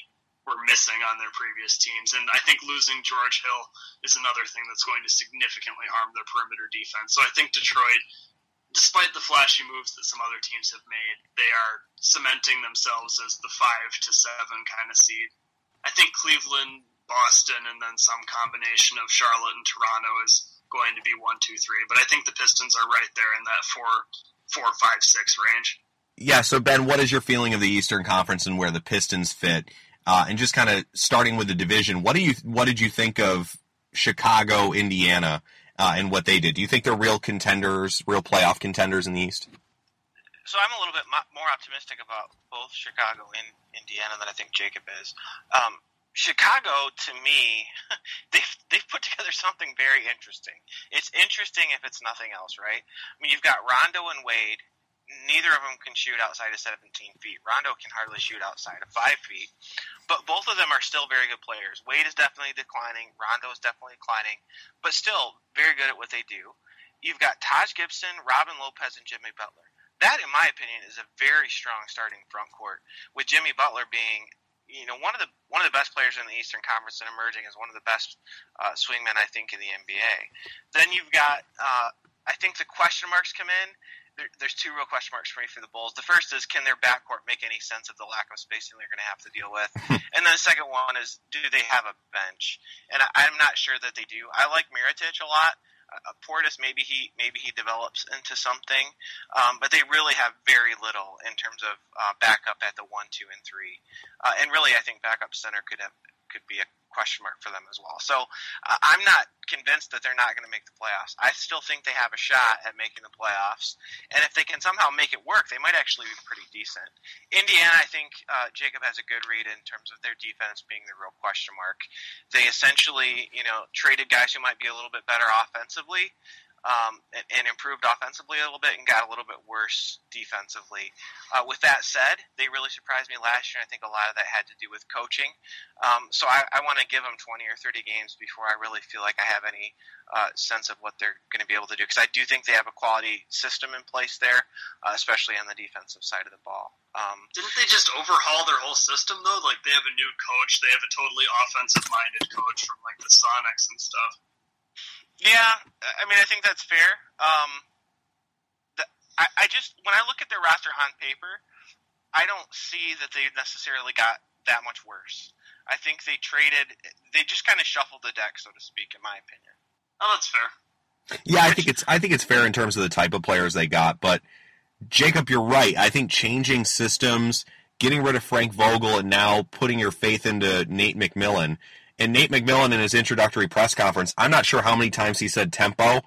were missing on their previous teams. And I think losing George Hill is another thing that's going to significantly harm their perimeter defense. So I think Detroit, despite the flashy moves that some other teams have made, they are cementing themselves as the five to seven kind of seed. I think Cleveland, Boston, and then some combination of Charlotte and Toronto is going to be one, two, three, but I think the Pistons are right there in that four, four, five, six range. Yeah. So Ben, what is your feeling of the Eastern Conference and where the Pistons fit? Uh, and just kind of starting with the division, what do you, what did you think of Chicago, Indiana, uh, and what they did? Do you think they're real contenders, real playoff contenders in the East? So I'm a little bit more optimistic about both Chicago and Indiana than I think Jacob is. Um, Chicago, to me, they've, they've put together something very interesting. It's interesting if it's nothing else, right? I mean, you've got Rondo and Wade. Neither of them can shoot outside of seventeen feet. Rondo can hardly shoot outside of five feet. But both of them are still very good players. Wade is definitely declining. Rondo is definitely declining. But still, very good at what they do. You've got Taj Gibson, Robin Lopez, and Jimmy Butler. That, in my opinion, is a very strong starting front court, with Jimmy Butler being... You know, one of the one of the best players in the Eastern Conference and emerging as one of the best uh, swingmen, I think, in the N B A. Then you've got, uh, I think the question marks come in. There, there's two real question marks for me for the Bulls. The first is, can their backcourt make any sense of the lack of spacing they're going to have to deal with? And then the second one is, do they have a bench? And I, I'm not sure that they do. I like Mirotic a lot. Uh, Portis, maybe he maybe he develops into something, um, but they really have very little in terms of uh, backup at the one, two, and three, uh, and really I think backup center could have could be a question mark for them as well. So uh, I'm not convinced that they're not going to make the playoffs. I still think they have a shot at making the playoffs, and if they can somehow make it work, they might actually be pretty decent. Indiana, I think uh, Jacob has a good read in terms of their defense being the real question mark. They essentially, you know, traded guys who might be a little bit better offensively, um, and, and improved offensively a little bit and got a little bit worse defensively. Uh, with that said, they really surprised me last year, and I think a lot of that had to do with coaching. Um, so I, I want to give them twenty or thirty games before I really feel like I have any uh, sense of what they're going to be able to do, because I do think they have a quality system in place there, uh, especially on the defensive side of the ball. Um, Didn't they just overhaul their whole system, though? Like, they have a new coach. They have a totally offensive-minded coach from, like, the Sonics and stuff. Yeah, I mean, I think that's fair. Um, the, I, I just, when I look at their roster on paper, I don't see that they necessarily got that much worse. I think they traded, they just kind of shuffled the deck, so to speak, in my opinion. Oh, that's fair. Yeah, I think it's I think it's fair in terms of the type of players they got, but Jacob, you're right. I think changing systems, getting rid of Frank Vogel, and now putting your faith into Nate McMillan. And Nate McMillan in his introductory press conference, I'm not sure how many times he said tempo.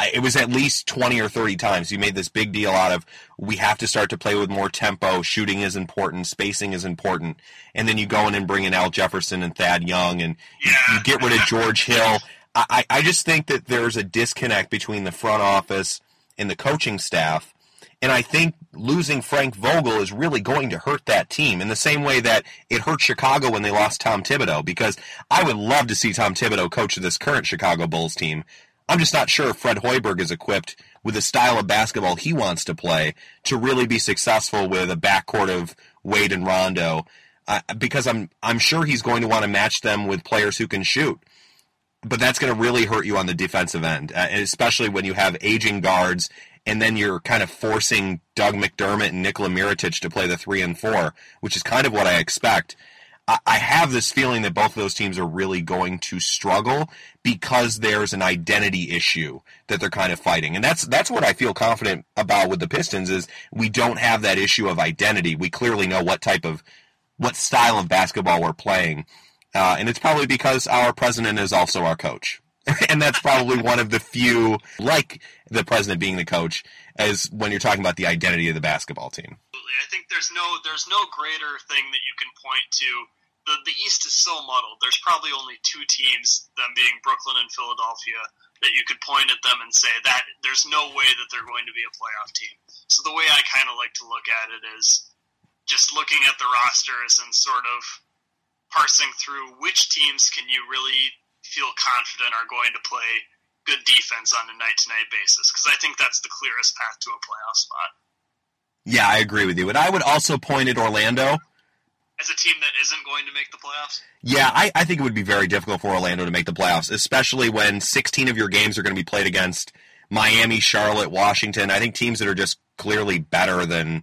It was at least twenty or thirty times. He made this big deal out of, we have to start to play with more tempo. Shooting is important. Spacing is important. And then you go in and bring in Al Jefferson and Thad Young, and yeah. you get rid of George Hill. I, I just think that there's a disconnect between the front office and the coaching staff. And I think losing Frank Vogel is really going to hurt that team in the same way that it hurt Chicago when they lost Tom Thibodeau, because I would love to see Tom Thibodeau coach this current Chicago Bulls team. I'm just not sure if Fred Hoiberg is equipped with the style of basketball he wants to play to really be successful with a backcourt of Wade and Rondo, uh, because I'm I'm sure he's going to want to match them with players who can shoot. But that's going to really hurt you on the defensive end, uh, especially when you have aging guards and then you're kind of forcing Doug McDermott and Nikola Mirotic to play the three and four, which is kind of what I expect. I have this feeling that both of those teams are really going to struggle because there's an identity issue that they're kind of fighting. And that's that's what I feel confident about with the Pistons, is we don't have that issue of identity. We clearly know what type of, what style of basketball we're playing. Uh, and it's probably because our president is also our coach. And that's probably one of the few, like the president being the coach, as when you're talking about the identity of the basketball team. I think there's no there's no greater thing that you can point to. The, the East is so muddled. There's probably only two teams, them being Brooklyn and Philadelphia, that you could point at them and say that there's no way that they're going to be a playoff team. So the way I kind of like to look at it is just looking at the rosters and sort of parsing through which teams can you really feel confident are going to play good defense on a night-to-night basis, because I think that's the clearest path to a playoff spot. Yeah, I agree with you. And I would also point at Orlando as a team that isn't going to make the playoffs? Yeah, I, I think it would be very difficult for Orlando to make the playoffs, especially when sixteen of your games are going to be played against Miami, Charlotte, Washington. I think teams that are just clearly better than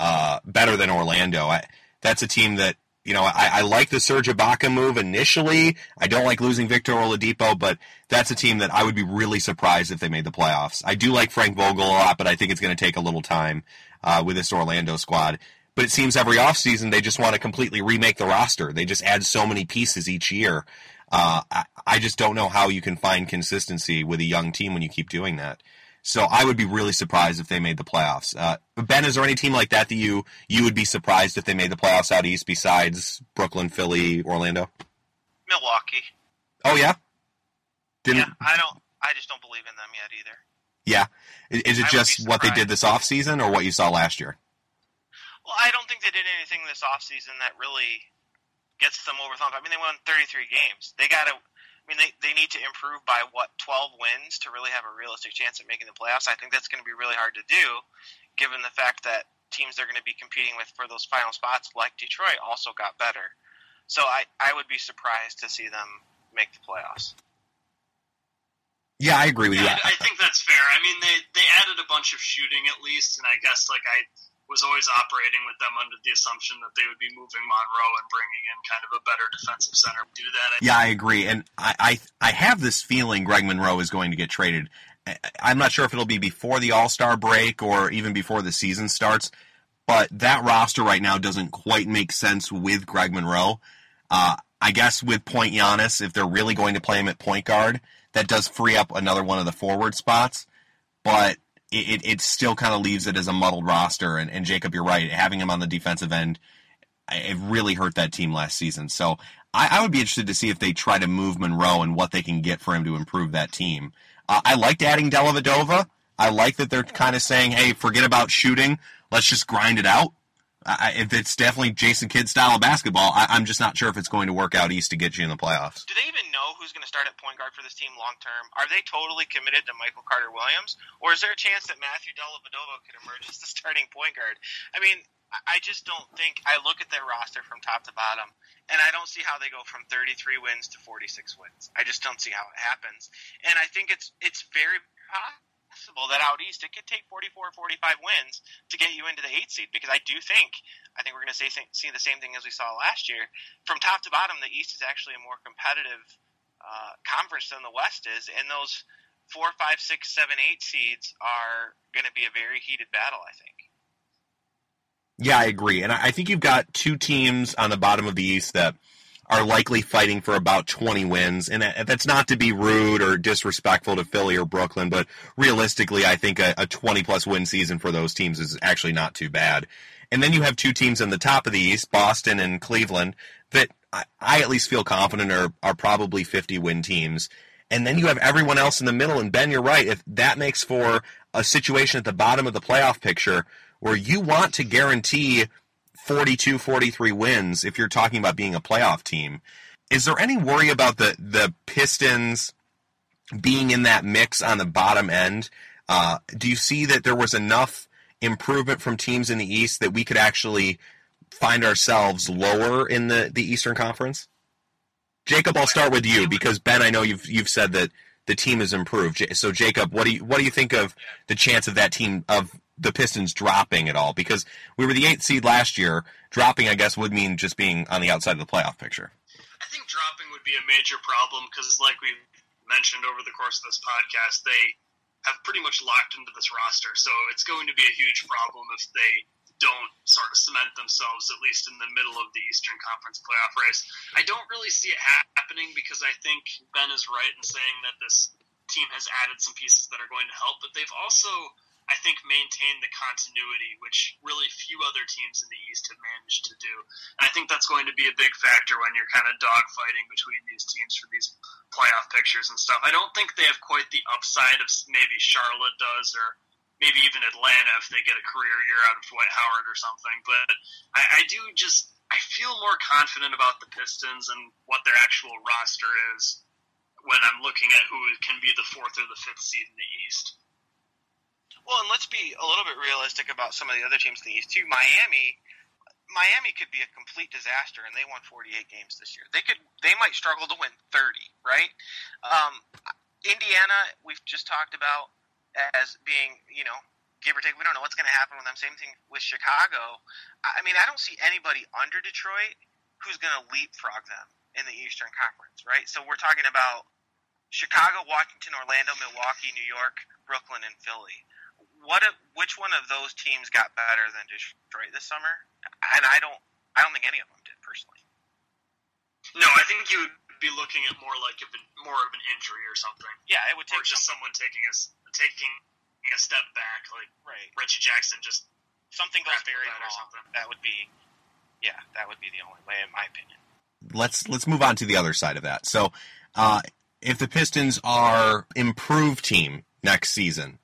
uh, better than Orlando. I, that's a team that, you know, I, I like the Serge Ibaka move initially. I don't like losing Victor Oladipo, but that's a team that I would be really surprised if they made the playoffs. I do like Frank Vogel a lot, but I think it's going to take a little time uh, with this Orlando squad. But it seems every offseason they just want to completely remake the roster. They just add so many pieces each year. Uh, I, I just don't know how you can find consistency with a young team when you keep doing that. So I would be really surprised if they made the playoffs. Uh, Ben, is there any team like that that you you would be surprised if they made the playoffs out east besides Brooklyn, Philly, Orlando? Milwaukee. Oh, yeah? Didn't... Yeah, I don't. I just don't believe in them yet either. Yeah. Is it just what they did this offseason or what you saw last year? Well, I don't think they did anything this offseason that really gets them over the hump. I mean, they won thirty-three games. They got to, I mean, they, they need to improve by, what, twelve wins to really have a realistic chance at making the playoffs. I think that's going to be really hard to do, given the fact that teams they're going to be competing with for those final spots, like Detroit, also got better. So I, I would be surprised to see them make the playoffs. Yeah, I agree with you. Yeah, I think that's fair. I mean, they, they added a bunch of shooting at least, and I guess, like, I was always operating with them under the assumption that they would be moving Monroe and bringing in kind of a better defensive center to do that. Yeah, I agree. And I, I I have this feeling Greg Monroe is going to get traded. I, I'm not sure if it'll be before the All-Star break or even before the season starts, but that roster right now doesn't quite make sense with Greg Monroe. Uh, I guess with point Giannis, if they're really going to play him at point guard, that does free up another one of the forward spots, but It, it it still kind of leaves it as a muddled roster. And, and Jacob, you're right. Having him on the defensive end, it really hurt that team last season. So I, I would be interested to see if they try to move Monroe and what they can get for him to improve that team. Uh, I liked adding Dellavedova. I like that they're kind of saying, hey, forget about shooting. Let's just grind it out. I, if it's definitely Jason Kidd style of basketball, I, I'm just not sure if it's going to work out east to get you in the playoffs. Do they even know who's going to start at point guard for this team long term? Are they totally committed to Michael Carter Williams, or is there a chance that Matthew Dellavedova could emerge as the starting point guard? I mean, I just don't think – I look at their roster from top to bottom, and I don't see how they go from thirty-three wins to forty-six wins. I just don't see how it happens. And I think it's it's very possible that out east it could take forty-four, forty-five wins to get you into the eighth seed, because I do think – I think we're going to see, see the same thing as we saw last year. From top to bottom, the east is actually a more competitive uh, conference than the west is, and those four, five, six, seven, eight seeds are going to be a very heated battle, I think. Yeah, I agree. And I think you've got two teams on the bottom of the East that are likely fighting for about twenty wins. And that's not to be rude or disrespectful to Philly or Brooklyn, but realistically, I think a twenty-plus win season for those teams is actually not too bad. And then you have two teams in the top of the East, Boston and Cleveland, that I at least feel confident are, are probably fifty-win teams. And then you have everyone else in the middle. And, Ben, you're right. If that makes for a situation at the bottom of the playoff picture where you want to guarantee forty-two, forty-three wins if you're talking about being a playoff team. Is there any worry about the, the Pistons being in that mix on the bottom end? Uh, do you see that there was enough improvement from teams in the East that we could actually find ourselves lower in the, the Eastern Conference? Jacob, I'll start with you because, Ben, I know you've you've said that the team has improved. So, Jacob, what do you what do you think of the chance of that team of the Pistons dropping at all? Because we were the eighth seed last year. Dropping, I guess, would mean just being on the outside of the playoff picture. I think dropping would be a major problem because, like we've mentioned over the course of this podcast, they have pretty much locked into this roster. So it's going to be a huge problem if they don't sort of cement themselves, at least in the middle of the Eastern Conference playoff race. I don't really see it happening because I think Ben is right in saying that this team has added some pieces that are going to help, but they've also I think, maintain the continuity, which really few other teams in the East have managed to do. And I think that's going to be a big factor when you're kind of dogfighting between these teams for these playoff pictures and stuff. I don't think they have quite the upside of maybe Charlotte does or maybe even Atlanta if they get a career year out of Dwight Howard or something. But I, I do just – I feel more confident about the Pistons and what their actual roster is when I'm looking at who can be the fourth or the fifth seed in the East. Well, and let's be a little bit realistic about some of the other teams in the East, too. Miami, Miami could be a complete disaster, and they won forty-eight games this year. They could, they might struggle to win thirty, right? Um, Indiana, we've just talked about as being, you know, give or take. We don't know what's going to happen with them. Same thing with Chicago. I mean, I don't see anybody under Detroit who's going to leapfrog them in the Eastern Conference, right? So we're talking about Chicago, Washington, Orlando, Milwaukee, New York, Brooklyn, and Philly. What? If, which one of those teams got better than Detroit this summer? And I don't, I don't think any of them did personally. No, I think you would be looking at more like if an, more of an injury or something. Yeah, it would take or just something. someone taking a taking a step back, like right. Reggie Jackson, just something goes very wrong. Or something. That would be, yeah, that would be the only way, in my opinion. Let's let's move on to the other side of that. So, uh, if the Pistons are improved team next season.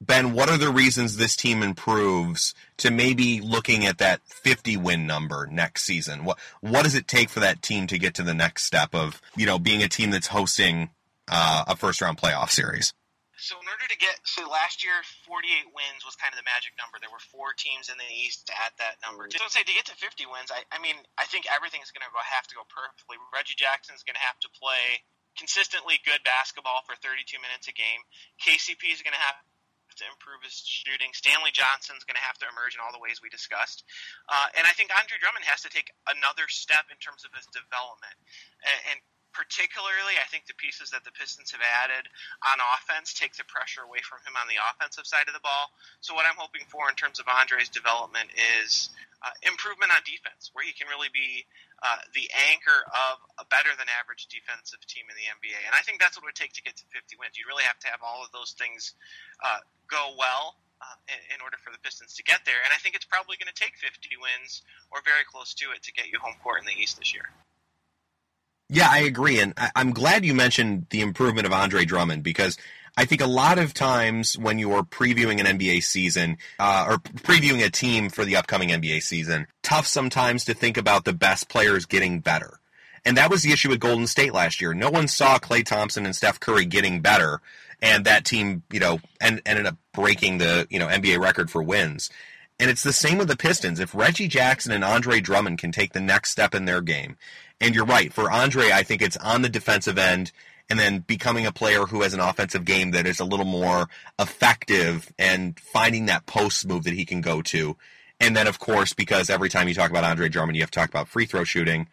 Ben, what are the reasons this team improves to maybe looking at that fifty-win number next season? What what does it take for that team to get to the next step of, you know, being a team that's hosting uh, a first-round playoff series? So in order to get – so last year, forty-eight wins was kind of the magic number. There were four teams in the East at that number. So I'd say to get to fifty wins, I, I mean, I think everything's going to go, have to go perfectly. Reggie Jackson's going to have to play consistently good basketball for thirty-two minutes a game. K C P is going to have – to improve his shooting. Stanley Johnson's going to have to emerge in all the ways we discussed. Uh, and I think Andre Drummond has to take another step in terms of his development. And, and particularly, I think the pieces that the Pistons have added on offense take the pressure away from him on the offensive side of the ball. So what I'm hoping for in terms of Andre's development is uh, improvement on defense, where he can really be uh, the anchor of a better-than-average defensive team in the N B A. And I think that's what it would take to get to fifty wins. You really have to have all of those things uh, go well uh, in, in order for the Pistons to get there. And I think it's probably going to take fifty wins or very close to it to get you home court in the East this year. Yeah, I agree, and I'm glad you mentioned the improvement of Andre Drummond because I think a lot of times when you're previewing an N B A season uh, or previewing a team for the upcoming N B A season, tough sometimes to think about the best players getting better. And that was the issue with Golden State last year. No one saw Klay Thompson and Steph Curry getting better, and that team, you know, end, ended up breaking the, you know, N B A record for wins. And it's the same with the Pistons. If Reggie Jackson and Andre Drummond can take the next step in their game, and you're right, for Andre, I think it's on the defensive end and then becoming a player who has an offensive game that is a little more effective and finding that post move that he can go to. And then, of course, because every time you talk about Andre Drummond, you have to talk about free throw shooting,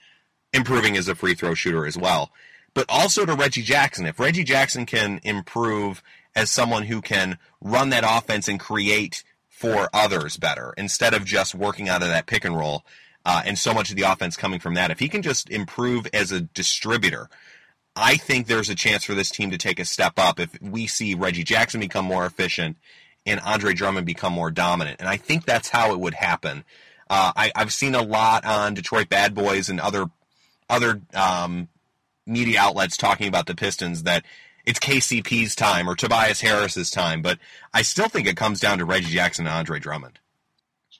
improving as a free throw shooter as well. But also to Reggie Jackson. If Reggie Jackson can improve as someone who can run that offense and create for others better instead of just working out of that pick and roll uh, and so much of the offense coming from that, if he can just improve as a distributor, I think there's a chance for this team to take a step up if we see Reggie Jackson become more efficient and Andre Drummond become more dominant. And I think that's how it would happen. Uh, I, I've seen a lot on Detroit Bad Boys and other other um, media outlets talking about the Pistons that it's K C P's time or Tobias Harris's time, but I still think it comes down to Reggie Jackson and Andre Drummond.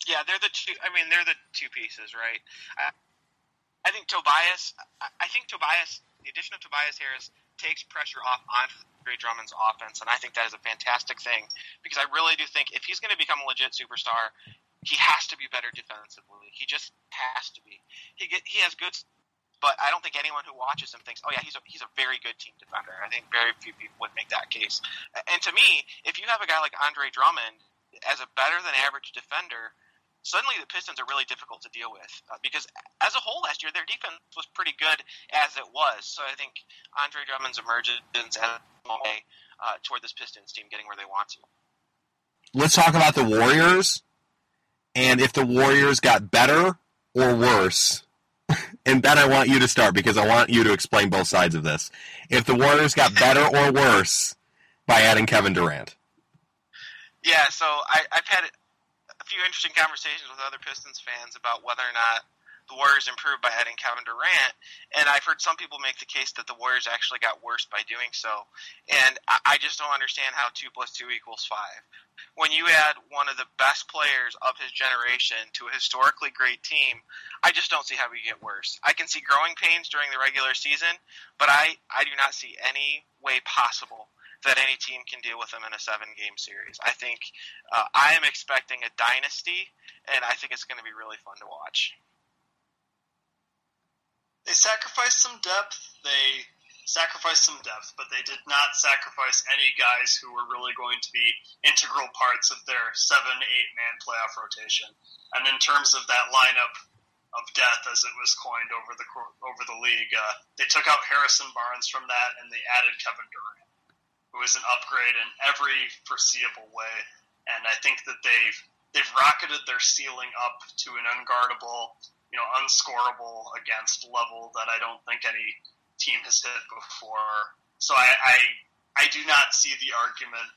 Yeah, they're the two. I mean, they're the two pieces, right? I, I think Tobias. I think Tobias. The addition of Tobias Harris takes pressure off Andre Drummond's offense, and I think that is a fantastic thing because I really do think if he's going to become a legit superstar, he has to be better defensively. He just has to be. He get, he has good, but I don't think anyone who watches him thinks, oh yeah, he's a, he's a very good team defender. I think very few people would make that case. And to me, if you have a guy like Andre Drummond as a better than average defender, suddenly the Pistons are really difficult to deal with uh, because as a whole last year, their defense was pretty good as it was. So I think Andre Drummond's emergence as a way uh, toward this Pistons team getting where they want to. Let's talk about the Warriors and if the Warriors got better or worse. And Ben, I want you to start because I want you to explain both sides of this. If the Warriors got better or worse by adding Kevin Durant. Yeah, so I, I've had – a few interesting conversations with other Pistons fans about whether or not the Warriors improved by adding Kevin Durant, and I've heard some people make the case that the Warriors actually got worse by doing so, and I just don't understand how two plus two equals five. When you add one of the best players of his generation to a historically great team, I just don't see how we get worse. I can see growing pains during the regular season, but I, I do not see any way possible that any team can deal with them in a seven-game series. I think uh, I am expecting a dynasty, and I think it's going to be really fun to watch. They sacrificed some depth. They sacrificed some depth, but they did not sacrifice any guys who were really going to be integral parts of their seven, eight-man playoff rotation. And in terms of that lineup of death, as it was coined over the over the league, uh, they took out Harrison Barnes from that, and they added Kevin Durant. It was an upgrade in every foreseeable way, and I think that they've they've rocketed their ceiling up to an unguardable, you know, unscorable against level that I don't think any team has hit before. So I I, I do not see the argument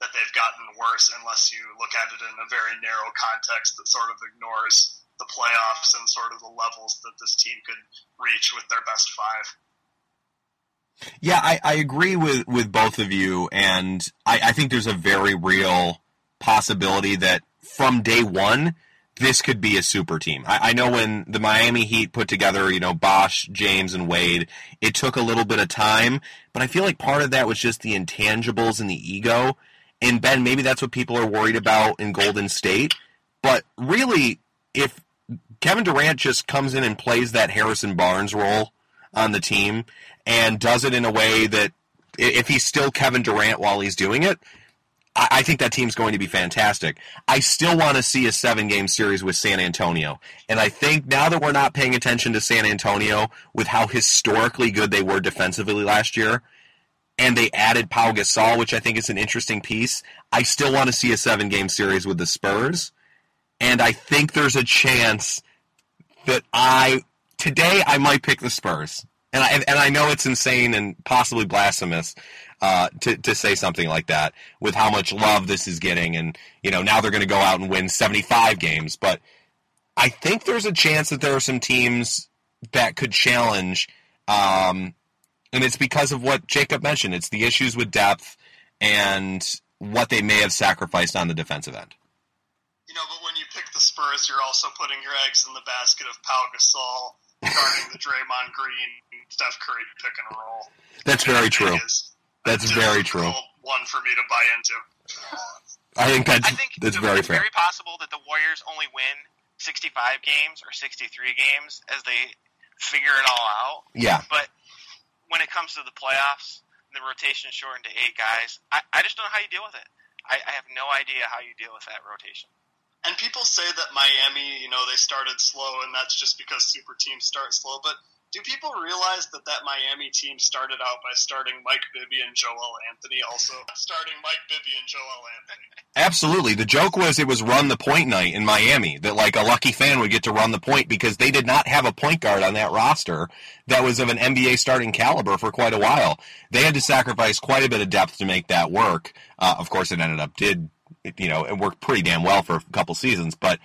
that they've gotten worse unless you look at it in a very narrow context that sort of ignores the playoffs and sort of the levels that this team could reach with their best five. Yeah, I, I agree with, with both of you, and I, I think there's a very real possibility that from day one, this could be a super team. I, I know when the Miami Heat put together, you know, Bosch, James, and Wade, it took a little bit of time, but I feel like part of that was just the intangibles and the ego. And Ben, maybe that's what people are worried about in Golden State, but really, if Kevin Durant just comes in and plays that Harrison Barnes role on the team and does it in a way that if he's still Kevin Durant while he's doing it, I think that team's going to be fantastic. I still want to see a seven-game series with San Antonio. And I think now that we're not paying attention to San Antonio with how historically good they were defensively last year, and they added Pau Gasol, which I think is an interesting piece, I still want to see a seven-game series with the Spurs. And I think there's a chance that I... Today, I might pick the Spurs. And I, and I know it's insane and possibly blasphemous uh, to, to say something like that with how much love this is getting. And, you know, now they're going to go out and win seventy-five games. But I think there's a chance that there are some teams that could challenge. Um, and it's because of what Jacob mentioned. It's the issues with depth and what they may have sacrificed on the defensive end. You know, but when you pick the Spurs, you're also putting your eggs in the basket of Pau Gasol, guarding the Draymond Green, Steph Curry pick and roll. That's very true. That's very true. One for me to buy into. I think that's, I think that's very it's fair. Very possible that the Warriors only win sixty-five games or sixty-three games as they figure it all out. Yeah. But when it comes to the playoffs, the rotation is shortened to eight guys. I, I just don't know how you deal with it. I, I have no idea how you deal with that rotation. And people say that Miami, you know, they started slow, and that's just because super teams start slow. But do people realize that that Miami team started out by starting Mike Bibby and Joel Anthony also? Starting Mike Bibby and Joel Anthony. Absolutely. The joke was it was run the point night in Miami, that like a lucky fan would get to run the point because they did not have a point guard on that roster that was of an N B A starting caliber for quite a while. They had to sacrifice quite a bit of depth to make that work. Uh, of course, it ended up did. You know, it worked pretty damn well for a couple seasons, but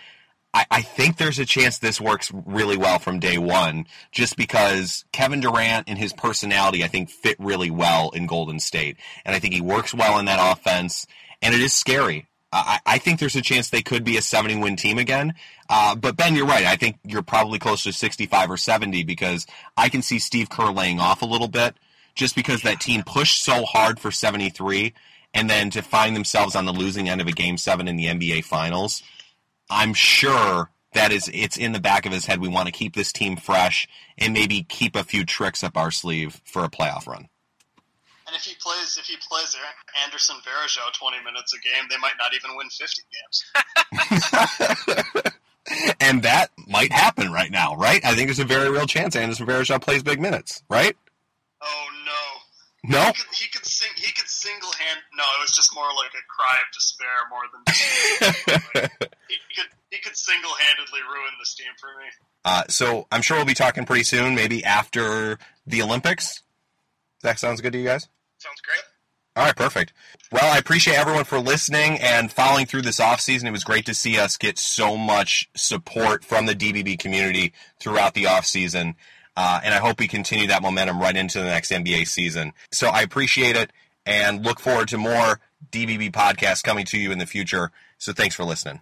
I, I think there's a chance this works really well from day one, just because Kevin Durant and his personality, I think, fit really well in Golden State, and I think he works well in that offense, and it is scary. I, I think there's a chance they could be a seventy-win team again, uh, but Ben, you're right. I think you're probably closer to sixty-five or seventy, because I can see Steve Kerr laying off a little bit, just because that team pushed so hard for seventy-three, and then to find themselves on the losing end of a Game seven in the N B A Finals, I'm sure that is it's in the back of his head. We want to keep this team fresh and maybe keep a few tricks up our sleeve for a playoff run. And if he plays if he plays Anderson Varejao twenty minutes a game, they might not even win fifty games. And that might happen right now, right? I think there's a very real chance Anderson Varejao plays big minutes, right? Oh, no. No, he could, he could sing. He could single hand. No, it was just more like a cry of despair, more than like, he could. He could single handedly ruin this team for me. Uh, so I'm sure we'll be talking pretty soon, maybe after the Olympics. That sounds good to you guys? Sounds great. All right, perfect. Well, I appreciate everyone for listening and following through this offseason. It was great to see us get so much support from the D B B community throughout the offseason. Uh, and I hope we continue that momentum right into the next N B A season. So I appreciate it and look forward to more D B B podcasts coming to you in the future. So thanks for listening.